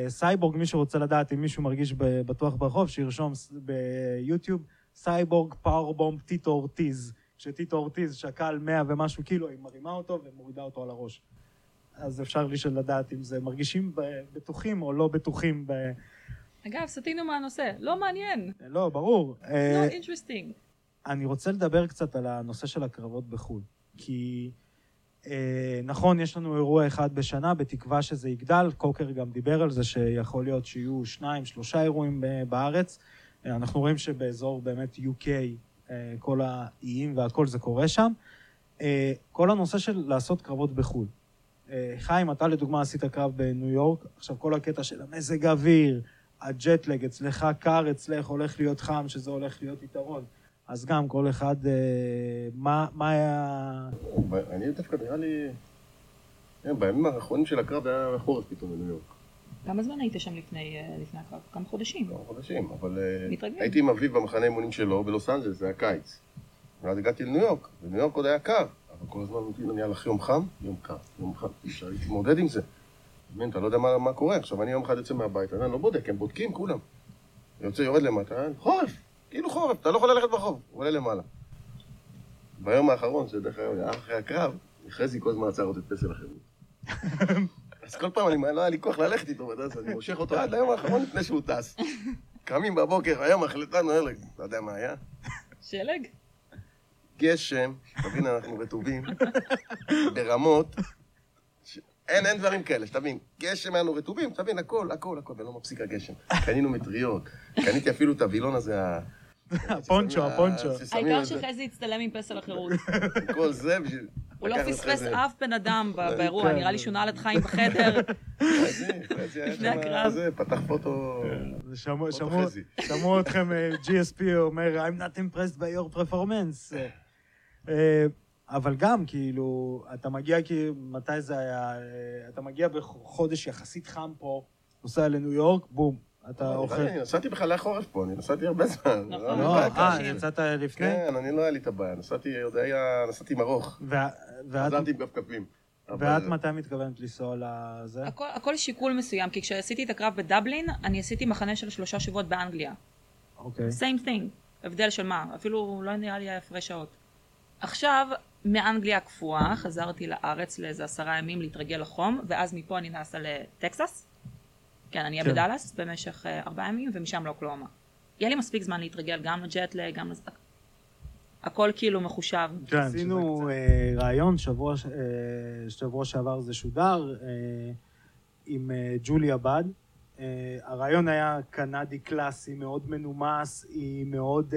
וסייבורג, מי שרוצה לדעת אם מישהו מרגיש בטוח ברחוב, שירשום ביוטיוב, סייבורג פאורבום טיטו אורטיז, שטיטו אורטיז שקל 100 ומשהו קילו, היא מרימה אותו ומורידה אותו על הראש. אז אפשר לי של לדעת אם זה מרגישים בטוחים או לא בטוחים. אגב, סתינו מה הנושא, לא מעניין. לא, ברור. Not interesting. אני רוצה לדבר קצת על הנושא של הקרבות בחו"ל, כי נכון, יש לנו אירוע אחד בשנה, בתקווה שזה יגדל, קוקר גם דיבר על זה שיכול להיות שיהיו 2-3 אירועים בארץ, אנחנו רואים שבאזור באמת UK, כל האיים והכל זה קורה שם, כל הנושא של לעשות קרבות בחו"ל. חיים, אתה לדוגמה עשית קרב בניו יורק, עכשיו כל הקטע של המזג אוויר, הג'טלג, אצלך קר, אצלך הולך להיות חם, שזה הולך להיות יתרון. אז גם כל אחד, מה היה... אני דווקא נראה לי... בימים האחרונים של הקרב היה חורף פתאום בניו יורק. כמה זמן היית שם לפני הקרב? כמה חודשים? כמה חודשים, אבל... הייתי עם אביב במחנה אימונים שלו בלוס אנג'לס, זה היה קיץ. ואז הגעתי לניו יורק, וניו יורק עוד היה קר. אבל כל הזמן אני הלך יום חם, יום קר, יום חם. הייתי מודד עם זה. אתה לא יודע מה קורה. עכשיו אני יום אחד יוצא מהבית, אני לא בודק, הם בודקים כולם. יוצא, יורד למטה, חורף. כאילו חורף, אתה לא יכול ללכת ברחוב, הוא עולה למעלה. ביום האחרון, שדרך היום, אחרי הקרב, חזי כל הזמן עצר עוד את פסל החברות. אז כל פעם לא היה לי כוח ללכת איתו, אני מושך אותו עד היום האחרון לפני שהוא טס. קמים בבוקר, היום החלטנו, אתה יודע מה היה? שלג? גשם, תבין, אנחנו רטובים, ברמות, אין דברים כאלה, שתבין, גשם היינו רטובים, תבין, הכל, ולא מפסיק הגשם. קנינו מטריות, קניתי אפילו את הווילון הזה. הפונצ'ו. העיקר שחזי הצטלם עם פסל החירות. כל זה בשביל... הוא לא פספס אף בן אדם באירוע, נראה לי שונה על את חיים בחדר. חזי היה שם הזה, פתח פוטו חזי. שמעו אתכם, GSP אומר, I'm not impressed by your performance. אבל גם, כאילו, אתה מגיע, כי מתי זה היה, אתה מגיע בחודש יחסית חם פה, נוסע לניו יורק, בום, אתה אוכל... אני נסעתי בחלה חורף פה, אני נסעתי הרבה זמן. לא, נסעת לפני? כן, אני לא היה לי את הבעיה, נסעתי מרוך, עזרתי עם גב קפים. ואת מתי מתכוונת לנסוע לזה? הכל שיקול מסוים, כי כשעשיתי את הקרב בדבלין, אני עשיתי מחנה של 3 שבועות באנגליה. אוקיי. Same thing, הבדל של מה, אפילו לא נראה לי הפרש שעות. עכשיו, מאנגליה קפואה, חזרתי לארץ לאיזה 10 ימים להתרגל לחום, ואז מפה אני נסע לטקסס. כן, אני אהיה בדלס במשך 4 ימים, ומשם לאוקלאומה. יהיה לי מספיק זמן להתרגל גם לג'טלג, גם הכל כאילו מחושב. עשינו רעיון, שבוע שעבר זה שודר, עם ג'וליה בד. הרעיון היה קנדי קלאסי, מאוד מנומס, היא מאוד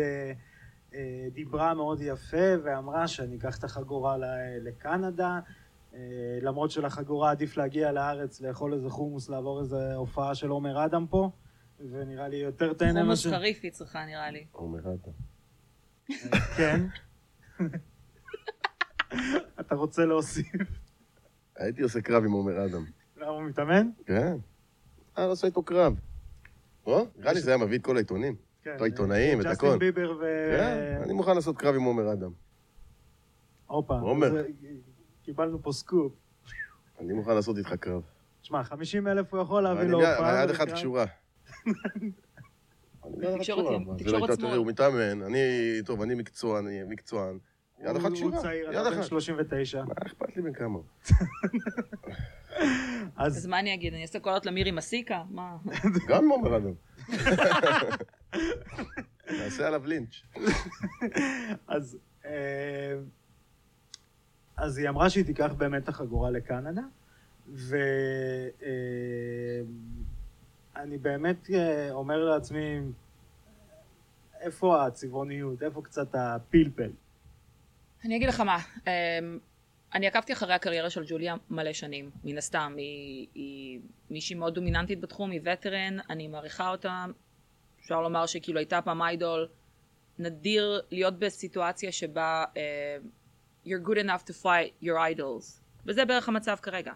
דיברה מאוד יפה, ואמרה שאני אקח את החגורה לקנדה, למרות שלחגורה עדיף להגיע לארץ, לאכול איזה חומוס, לעבור איזה הופעה של עומר אדם פה, ונראה לי יותר תהנה. חומוס חריפי צריכה, נראה לי. עומר אדם. כן. אתה רוצה להוסיף? הייתי עושה קרב עם עומר אדם. למה הוא מתאמן? כן. אני עושה איתו קרב. נראה לי זה היה מביא את כל העיתונים. את העיתונאים, את הכל. ג'סטין ביבר ו... כן, אני מוכן לעשות קרב עם עומר אדם. אופה. עומר. קיבלנו פה סקופ. אני מוכן לעשות איתך קרב. תשמע, 50,000 הוא יכול להביא לו פעם. ועד אחד קשורה. תקשורת שמאל. הוא מתאמן, אני, טוב, אני מקצוען. יד אחד קשורה. הוא צעיר, אתה בן 39. מה אכפת לי בין כמה? אז מה אני אגיד? אני אעשה קולות למירי מסיקה? מה? גם עומר אדם. נעשה עליו לינץ'. אז היא אמרה שהיא תיקח באמת החגורה לקנדה, ואני באמת אומר לעצמי, איפה הצבעוניות, איפה קצת הפלפל? אני אגיד לך מה, אני עקבתי אחרי הקריירה של ג'וליה מלא שנים, מן הסתם, היא מישהי מאוד דומיננטית בתחום, היא וטרן, אני מעריכה אותה, אפשר לומר שכאילו הייתה פעם איידול, נדיר להיות בסיטואציה שבה you're good enough to fight your idols. וזה בערך המצב כרגע.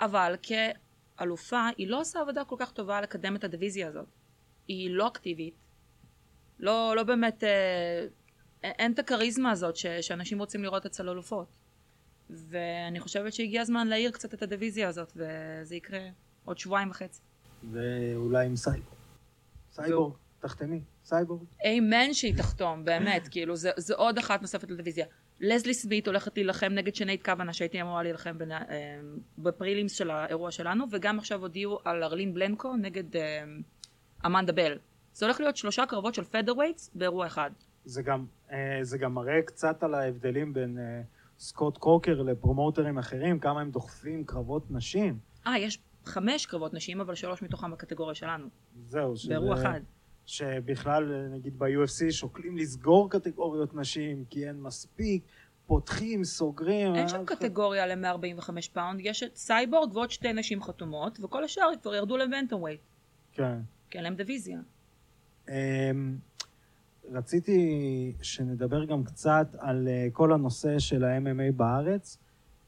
אבל כאלופה, היא לא עושה עבודה כל כך טובה לקדם את הדיוויזיה הזאת. היא לא אקטיבית. לא באמת, אין את הקריזמה הזאת שאנשים רוצים לראות אצל אלופות. ואני חושבת שהגיע הזמן להעיר קצת את הדיוויזיה הזאת, וזה יקרה עוד 2.5 שבועות. ואולי עם סייבורג. סייבורג, תחתמי. סייבורג. אמן שהיא תחתום, באמת. כאילו, זה עוד אחת נוספת לדיוויזיה. לזלי סמית הולכת להילחם נגד שנייט קוונה שהייתי אמורה להילחם בפרילימס של האירוע שלנו, וגם עכשיו הודיעו על ארלין בלנקו נגד אמנדה בל. זה הולך להיות 3 קרבות של פדרווייטס באירוע אחד. זה גם מראה קצת על ההבדלים בין סקוט קוקר לפרומוטרים אחרים, כמה הם דוחפים קרבות נשים. יש 5 קרבות נשים, אבל 3 מתוכם בקטגוריה שלנו. זהו. באירוע אחד. שבכלל, נגיד ב-UFC, שוקלים לסגור קטגוריות נשים, כי אין מספיק, פותחים, סוגרים. אין שם קטגוריה ל-145 פאונד, יש את סייבורג ועוד 2 נשים חתומות, וכל השאר כבר ירדו לבנטרווייט. כן. כן, להם דיוויזיה. רציתי שנדבר גם קצת על כל הנושא של ה-MMA בארץ,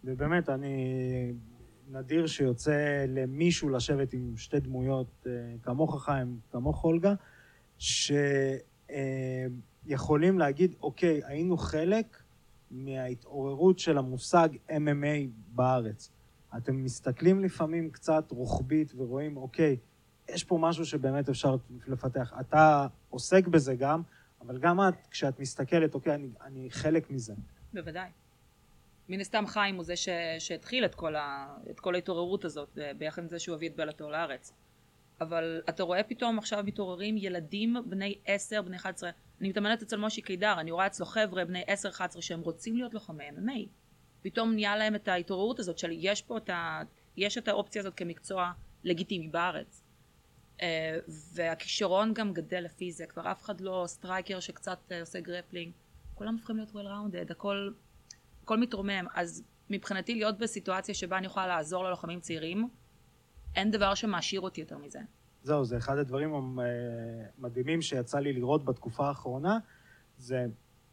ובאמת, אני נדיר שיוצא למישהו לשבת עם 2 דמויות, כמוך חיים, כמוך אולגה, שיכולים להגיד, אוקיי, היינו חלק מההתעוררות של המושג MMA בארץ. אתם מסתכלים לפעמים קצת רוחבית ורואים, אוקיי, יש פה משהו שבאמת אפשר לפתח. אתה עוסק בזה גם, אבל גם את, כשאת מסתכלת, אוקיי, אני חלק מזה. בוודאי. מן הסתם חיים הוא זה שהתחיל את כל ההתעוררות הזאת, ביחד עם זה שהוא הביא את בלאטור לארץ. אבל אתה רואה פתאום עכשיו מתעוררים ילדים בני 10, בני 11, אני מתאמנת אצל מושי קידר, אני רואה אצלו חבר'ה בני 10-11 שהם רוצים להיות לוחמי MMA. פתאום נהיה להם את ההתעוררות הזאת של יש את האופציה הזאת כמקצוע לגיטימי בארץ. והכישרון גם גדל לפי זה, כבר אף אחד לא סטרייקר שקצת עושה גרפלינג, כולם הופכים להיות well-rounded, הכל מתרומם. אז מבחינתי להיות בסיטואציה שבה אני יכולה לעזור ללוחמים צעירים, אין דבר שמעשיר אותי יותר מזה. זהו, זה אחד הדברים המדהימים שיצא לי לראות בתקופה האחרונה, זה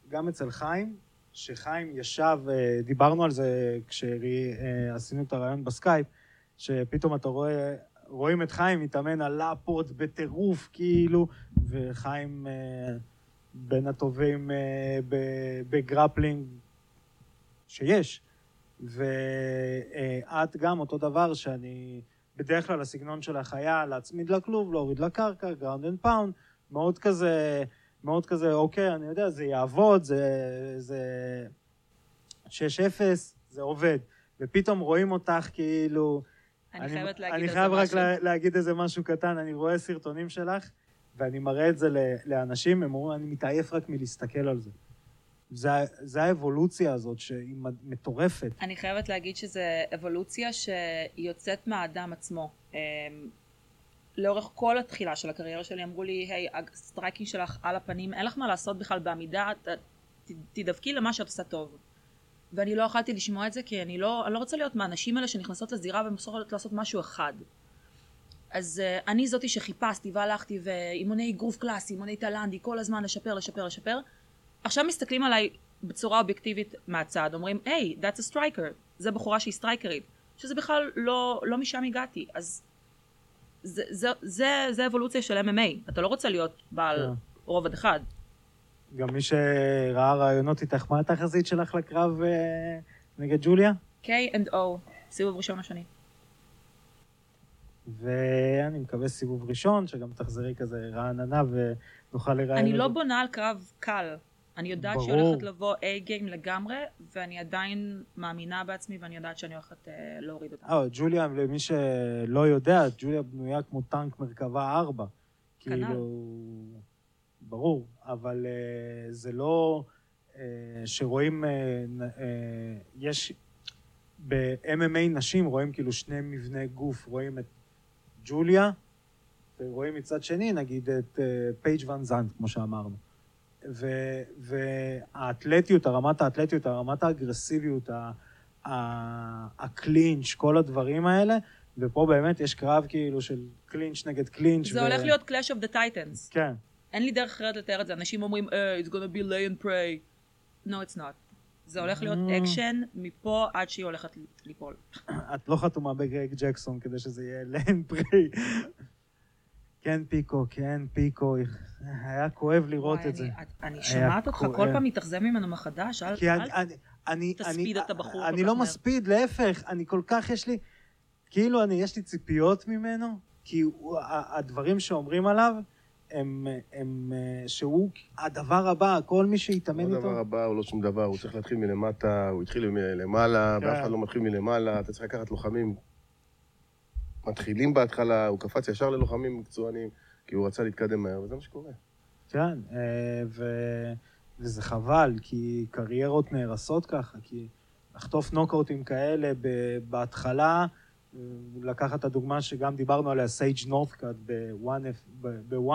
גם אצל חיים, שחיים ישב, דיברנו על זה כשעשינו את הרעיון בסקייפ, שפתאום אתה רואים את חיים מתאמן על לפות בטירוף כאילו, וחיים בין הטובים בגרפלינג שיש, ואת גם אותו דבר שאני בדרך כלל הסגנון של החיה, להצמיד לכלוב, להוריד לקרקע, גראונד אנד פאונד, מאוד כזה, אוקיי, אני יודע, זה יעבוד, זה 6-0, זה עובד. ופתאום רואים אותך כאילו... אני חייב רק להגיד איזה משהו קטן, אני רואה סרטונים שלך, ואני מראה את זה לאנשים, הם אומרים, אני מתעייף רק מלהסתכל על זה. זה האבולוציה הזאת שהיא מטורפת. אני חייבת להגיד שזו אבולוציה שיוצאת מהאדם עצמו. לאורך כל התחילה של הקריירה שלי אמרו לי, היי, הסטרייקינג שלך על הפנים, אין לך מה לעשות בכלל בעמידה, תדווקי למה שאת עושה טוב. ואני לא יכולתי לשמוע את זה, כי אני לא רוצה להיות מהאנשים האלה שנכנסות לזירה ומסורות לעשות משהו אחד. אז אני זאתי שחיפשתי והלכתי ואימוני גרוף קלאסי, אימוני תאילנדי, כל הזמן לשפר. עכשיו מסתכלים עליי בצורה אובייקטיבית מהצד, אומרים, היי, that's a striker, זה בחורה שהיא סטרייקרית, שזה בכלל לא משם הגעתי. אז זה אבולוציה של MMA, אתה לא רוצה להיות בעל רובד אחד. גם מי שראה רעיונות איתך, מה התחזית שלך לקרב נגד ג'וליה? K&O, סיבוב ראשון השני. ואני מקווה סיבוב ראשון, שגם תחזרי כזה רעננה ונוכל לרעיון. אני לא בונה על קרב קל. אני יודעת שהולכת לבוא A-game לגמרי, ואני עדיין מאמינה בעצמי, ואני יודעת שאני הולכת להוריד אותה. ג'וליה, למי שלא יודע, ג'וליה בנויה כמו טנק מרכבה 4. כאילו, ברור, אבל זה לא שרואים, יש ב-MMA נשים רואים כאילו שני מבני גוף, רואים את ג'וליה, ורואים מצד שני נגיד את פייג' ון זנט, כמו שאמרנו. והאתלטיות, הרמת האתלטיות, הרמת האגרסיביות, הקלינץ', כל הדברים האלה, ופה באמת יש קרב כאילו של קלינץ' נגד קלינץ'. זה הולך להיות Clash of the Titans. כן. אין לי דרך אחרת לתאר את זה. אנשים אומרים, it's gonna be lay and pray. No, it's not. זה הולך להיות אקשן מפה עד שהיא הולכת ליפול. את לא חתומה בגרייג ג'קסון כדי שזה יהיה lay and pray. כן פיקו, היה כואב לראות את זה. אני שמעת אותך כל פעם מתאכזב ממנו מחדש, אל תספיד את הבחור. אני לא מספיד, להפך, אני כל כך יש לי, כאילו יש לי ציפיות ממנו, כי הדברים שאומרים עליו, הם שהוא הדבר הבא, כל מי שיתאמן איתו. הדבר הבא הוא לא שום דבר, הוא צריך להתחיל מלמטה, הוא התחיל מלמעלה, ואף אחד לא מתחיל מלמעלה, אתה צריך לקחת לוחמים. מתחילים בהתחלה, הוא קפץ ישר ללוחמים מקצוענים, כי הוא רצה להתקדם מהר, וזה מה שקורה. כן, וזה חבל, כי קריירות נהרסות ככה, כי לחטוף נוקאוטים כאלה בהתחלה, לקחת את הדוגמה שגם דיברנו עליה, סייג' נורת'קאט ב-1.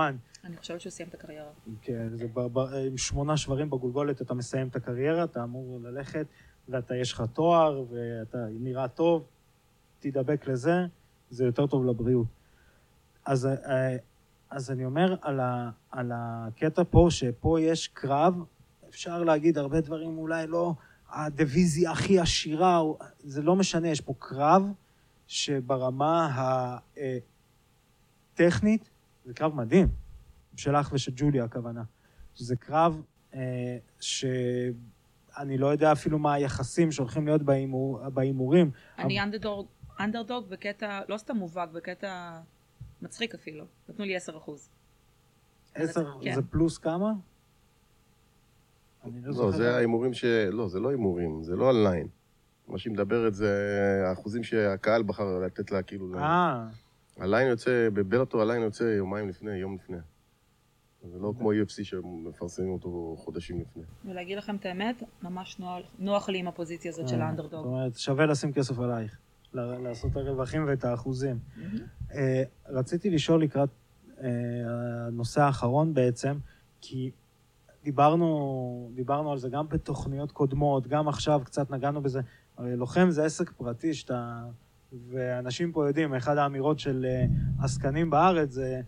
אני חושבת שהוא סיים את הקריירה. כן, עם 8 שברים בגולגולת אתה מסיים את הקריירה, אתה אמור ללכת, ואתה יש לך תואר, ואתה נראה טוב, תדבק לזה, זה יותר טוב לבריאות. אז אני אומר על הקטע פה, שפה יש קרב, אפשר להגיד הרבה דברים, אולי לא הדיוויזיה הכי עשירה, זה לא משנה, יש פה קרב שברמה הטכנית, זה קרב מדהים, שלך ושל ג'וליה הכוונה. זה קרב שאני לא יודע אפילו מה היחסים שהולכים להיות באימורים. אני אנדרדוג בקטע, לא סתם מובהק, בקטע מצחיק אפילו. נתנו לי 10%. 10, זה פלוס כמה? לא, זה האימורים לא, זה לא אימורים, זה לא אונליין. מה שהיא מדברת זה האחוזים שהקהל בחר לתת לה, כאילו... הליין יוצא, בבלאטור הליין יוצא יום לפני. זה לא כמו UFC שמפרסמים אותו חודשים לפני. ולהגיד לכם את האמת, ממש נוח לי עם הפוזיציה הזאת של האנדרדוג. זאת אומרת, שווה לשים כסף עלייך. לעשות את הרווחים ואת האחוזים. רציתי לשאול לקראת הנושא האחרון בעצם, כי דיברנו על זה גם בתוכניות קודמות, גם עכשיו קצת נגענו בזה. הרי לוחם זה עסק פרטי, ואנשים פה יודעים, אחד האמירות של עסקנים בארץ זה,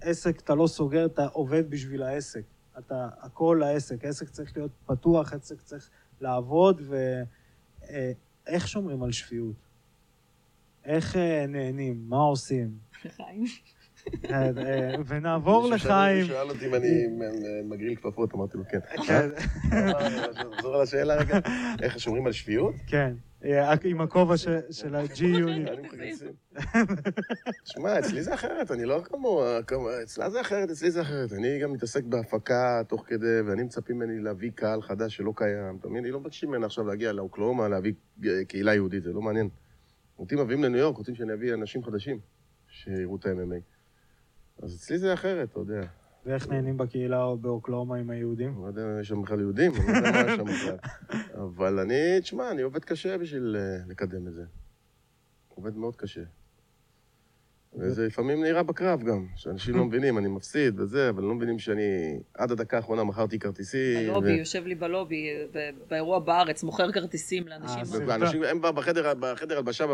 עסק אתה לא סוגר, אתה עובד בשביל העסק. אתה הכל העסק, העסק צריך להיות פתוח, העסק צריך לעבוד, ואיך שומרים על שפיות? איך נהנים? מה עושים? לחיים. ונעבור לחיים. שואל אותי אם אני מגריל כפפות, אמרתי לו, כן. תחזור על השאלה רגע. איך שומרים על שפיות? כן. עם הכובע של הג'י-יוני. שמע, אצלי זה אחרת, אני לא כמו... אצלי זה אחרת. אני גם מתעסק בהפקה תוך כדי, ואני מצפים ממני להביא קהל חדש שלא קיים. תמיד, אני לא מבקשים ממני עכשיו להגיע לאוקלאומה, להביא קהילה יהודית, זה לא מעניין. אותי מביאים לניו יורק, רוצים שאני אביא אנשים חדשים שיראו את ה-MMA. אז אצלי זה אחרת, אתה יודע. ואיך נהנים בקהילה או באוקלאומה עם היהודים? אני לא יודע אם יש שם בכלל יהודים, אני לא יודע מה יש שם בכלל. אבל אני, תשמע, אני עובד קשה בשביל לקדם את זה. עובד מאוד קשה. וזה לפעמים נראה בקרב גם, שאנשים לא מבינים, אני מפסיד וזה, אבל לא מבינים שאני עד הדקה האחרונה מכרתי כרטיסים. הלובי, יושב לי בלובי, באירוע בארץ, מוכר כרטיסים לאנשים. הם בחדר הלבשה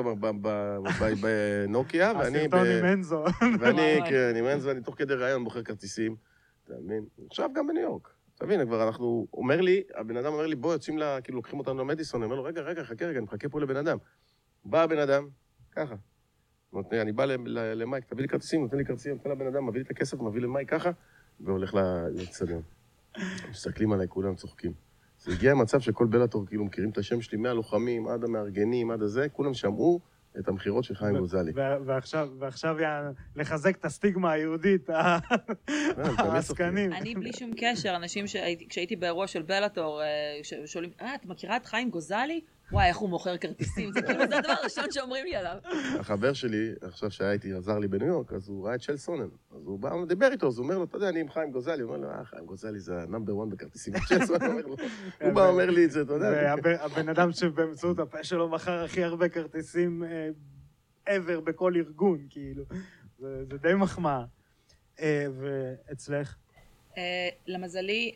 בנוקיה, הסרטון עם אנזו. ואני עם אנזו, אני תוך כדי רעיון מוכר כרטיסים. תאמין, עכשיו גם בניו יורק. תבין, כבר אנחנו, אומר לי, הבן אדם אומר לי, בוא יוצאים לה, כאילו לוקחים אותנו למדיסון, אני אומר לו, רגע, חכה, אני מחכה פה לבן אדם. בא הבן אדם, ככה. אני בא למייק, תביא לי כרטיסים, נותן לי כרטיסים, נותן לבן אדם, מביא לי את הכסף, מביא למייק ככה, והולך לצדן. מסתכלים עליי, כולם צוחקים. זה הגיע למצב שכל בלטור, כאילו, מכירים את השם שלי, מהלוחמים, עד המארגנים, עד הזה, כולם שמעו את המחירות של חיים גוזלי. ועכשיו לחזק את הסטיגמה היהודית, העסקנים. אני בלי שום קשר, אנשים כשהייתי באירוע של בלטור, שואלים, את מכירה את חיים גוזלי? וואי, איך הוא מוכר כרטיסים, זה כאילו זה הדבר הראשון שאומרים לי עליו. החבר שלי, עכשיו שהיה איתי, עזר לי בניו יורק, אז הוא ראה את של סונן. אז הוא בא, הוא דיבר איתו, אז הוא אומר לו, אתה יודע, אני עם חיים גוזלי. הוא אומר לו, חיים גוזלי זה הנאמבר 1 בכרטיסים. הוא בא, אומר לי את זה, אתה יודע. הבן אדם שבאמצעות הפה שלו מכר הכי הרבה כרטיסים ever בכל ארגון, כאילו. זה די מחמאה. ואצלך? למזלי,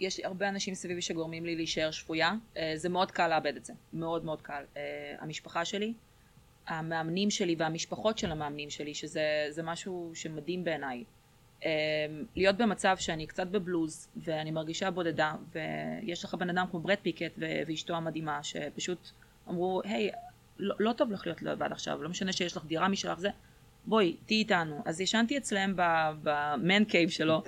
יש לי הרבה אנשים סביבי שגורמים לי להישאר שפויה, זה מאוד קל לאבד את זה, מאוד מאוד קל. המשפחה שלי, המאמנים שלי והמשפחות של המאמנים שלי, שזה משהו שמדהים בעיניי. להיות במצב שאני קצת בבלוז, ואני מרגישה בודדה, ויש לך בן אדם כמו ברד פיקט ואשתו המדהימה, שפשוט אמרו, היי, לא טוב לך להיות לבד עכשיו, לא משנה שיש לך דירה משלך, זה, בואי, תהי איתנו. אז ישנתי אצלם במן קייב שלו,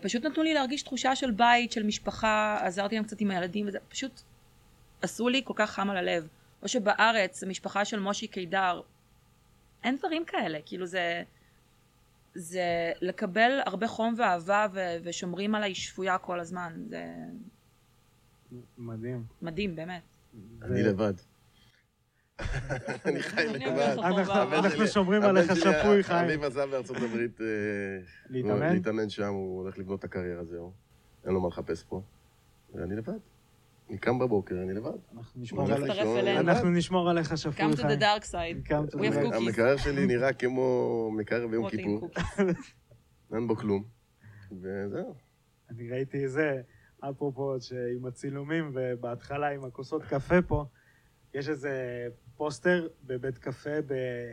ופשוט נתנו לי להרגיש תחושה של בית, של משפחה, עזרתי להם קצת עם הילדים וזה, פשוט עשו לי כל כך חם על הלב. או שבארץ, המשפחה של מושי קידר, אין דברים כאלה, כאילו זה לקבל הרבה חום ואהבה ושומרים עליי שפויה כל הזמן, זה... מדהים. מדהים, באמת. אני לבד. אני חי לבד. אנחנו שומרים עליך שפוי, חיים. אני מזל בארצות הברית להתאמן שם, הוא הולך לבנות את הקריירה הזה, אין לו מה לחפש פה. ואני לבד. אני קם בבוקר, אני לבד. אנחנו נשמור עליך שפוי, חיים. Come to the dark side. המקרר שלי נראה כמו מקרר ביום כיפור. אין בו כלום. וזהו. אני ראיתי זה, אפרופו, שעם הצילומים ובהתחלה עם הכוסות קפה פה, יש איזה פוסטר בבית קפה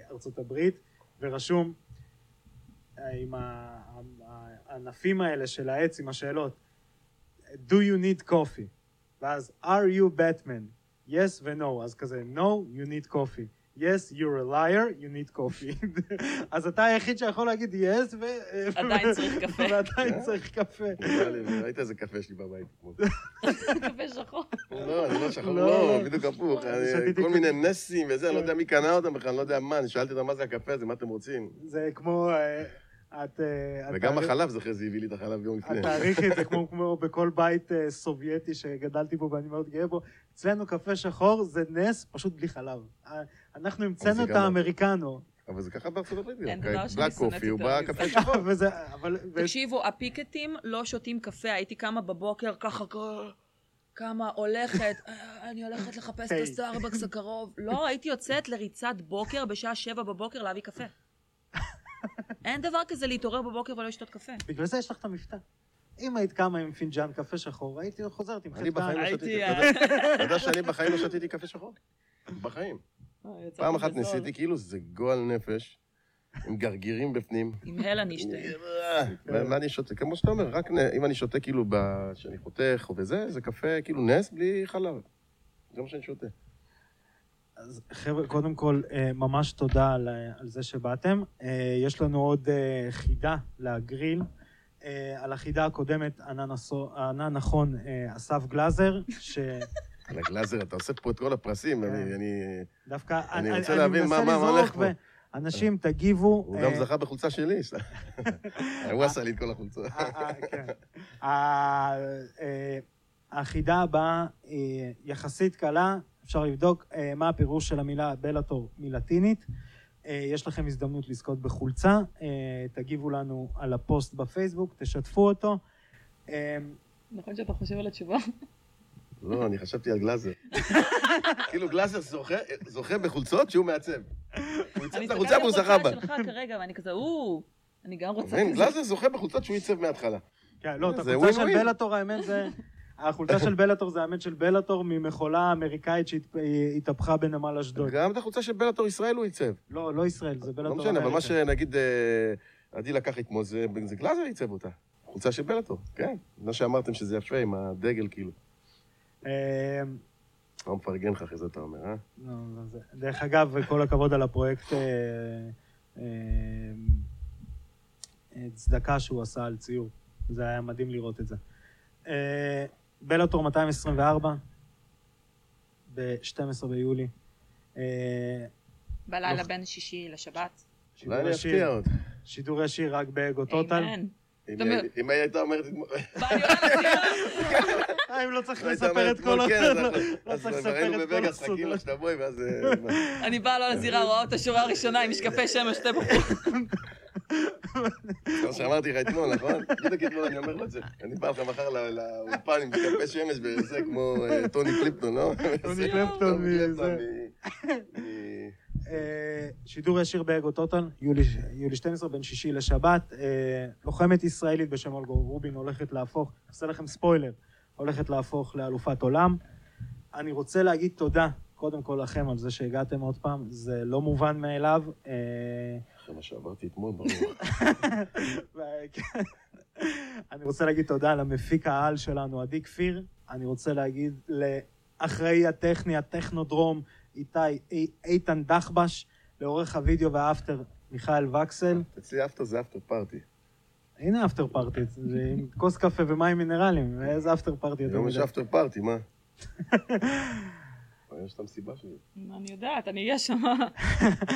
בארצות הברית, ורשום עם הענפים האלה של העץ, עם השאלות, Do you need coffee? ואז, are you Batman? Yes ו-no. אז כזה, no, you need coffee. Yes, you're a liar, you need coffee. אז אתה היחיד שיכול להגיד yes, ועדיין צריך קפה. ועדיין צריך קפה. ראית איזה קפה שלי בבית? קפה שחור. לא, זה לא שחור, לא, בדיוק הפוך. כל מיני נסים וזה, אני לא יודע מי קנה אותם בכלל, אני לא יודע מה, אני שאלתי אותם מה זה הקפה, זה מה אתם רוצים. זה כמו... וגם החלב, זכר זה הביא לי את החלב יום לפני. התאריך זה כמו בכל בית סובייטי שגדלתי בו ואני מאוד גאה בו. אצלנו קפה שחור זה נס, פשוט בלי חלב. אנחנו המצאנו את האמריקנו. אבל זה ככה בארצות הברית. אין דבר שאני שונאת יותר מזה. תקשיבו, הפיקטים לא שותים קפה. הייתי קמה בבוקר ככה, כמה הולכת, אני הולכת לחפש את הסטארבקס הקרוב. לא, הייתי יוצאת לריצת בוקר בשעה 7 בבוקר להביא קפה. אין דבר כזה להתעורר בבוקר ולא לשתות קפה. בגלל זה יש לך את המפתן. אם היית קמה עם פינג'אן קפה שחור, הייתי חוזרת עם חטבן. אתה יודע שאני בחיים לא שתיתי קפה שחור? בחיים. פעם אחת ניסיתי, כאילו זה גועל נפש, עם גרגירים בפנים. עם הלה נשתה. מה אני שותה? כמו שאתה אומר, רק אם אני שותה כאילו שאני חותך או בזה, זה קפה כאילו נס בלי חלב. זה מה שאני שותה. אז חבר'ה, קודם כל, ממש תודה על זה שבאתם. יש לנו עוד חידה להגריל. על החידה הקודמת ענה נכון אסף גלזר, ש... על הגלזר, אתה עושה פה את כל הפרסים, דווקא, אני רוצה להבין מה הולך פה. אנשים תגיבו... הוא גם זכה בחולצה שלי, הוא עשה לי את כל החולצה. כן. החידה הבאה יחסית קלה, אפשר לבדוק מה הפירוש של המילה בלטור מלטינית. יש לכם הזדמנות לזכות בחולצה, תגיבו לנו על הפוסט בפייסבוק, תשתפו אותו. נכון שאתה חושב על התשובה? לא, אני חשבתי על גלאזר. כאילו גלאזר זוכה בחולצות שהוא מעצב. הוא יצא את החולצה והוא זכה בה. אני זוכה על חולצה שלך כרגע, ואני כזה, אני גם רוצה... גלאזר זוכה בחולצות שהוא ייצב מההתחלה. כן, לא, את החולצה של בלאטור, האמת זה... החולצה של בלאטור זה האמת של בלאטור ממכולה אמריקאית שהתהפכה בנמל אשדוד. גם את החולצה של בלאטור ישראל הוא ייצב. לא, לא ישראל, זה בלאטור אמריקאית. לא משנה, אבל מה שנגיד, עדי לקח את מוזר, זה גלאזר ייצב אותה. חולצה של בלאטור, כן. מה שאמרתם שזה יפה עם הדגל כאילו. לא מפרגן לך אחרי זה אתה אומר, אה? לא, זה... דרך אגב, כל הכבוד על הפרויקט צדקה שהוא עשה על ציור. זה היה מדהים לראות את זה. בלאטור 224 ב-12 ביולי בלילה בין שישי לשבת שידור ישיר רק בגוטוטל. אם היא הייתה אומרת אם לא צריך לספר את כל הסודות אני באה לא לזירה רואה את השורה הראשונה עם משקפי שמש שתי בחורים כמו שאמרתי לך אתמול, נכון? בדיוק אתמול אני אומר לו את זה. אני בא לך מחר לאולפן עם קפה שמש וזה כמו טוני קליפטון, לא? טוני קליפטון מזה. שידור ישיר באגו טוטל, יולי 12 בין שישי לשבת. לוחמת ישראלית בשם אולגה רובין הולכת להפוך, עושה לכם ספוילר, הולכת להפוך לאלופת עולם. אני רוצה להגיד תודה קודם כל לכם על זה שהגעתם עוד פעם, זה לא מובן מאליו. אחרי מה שעברתי אתמול, ברור. אני רוצה להגיד תודה למפיק העל שלנו, עדי כפיר. אני רוצה להגיד לאחראי הטכני, הטכנודרום, איתן דחבש, לעורך הוידאו והאפטר, מיכאל וקסל. אצלי אפטר זה אפטר פארטי. הנה אפטר פארטי, זה עם כוס קפה ומים מינרלים, איזה אפטר פארטי. היום יש אפטר פארטי, מה? יש את המסיבה שלי. אני יודעת, אני אהיה שם.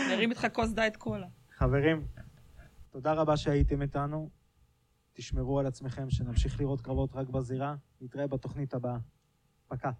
נרים איתך כוס דייט קולה. חברים, תודה רבה שהייתם איתנו. תשמרו על עצמכם, שנמשיך לראות קרבות רק בזירה. נתראה בתוכנית הבאה. פקה.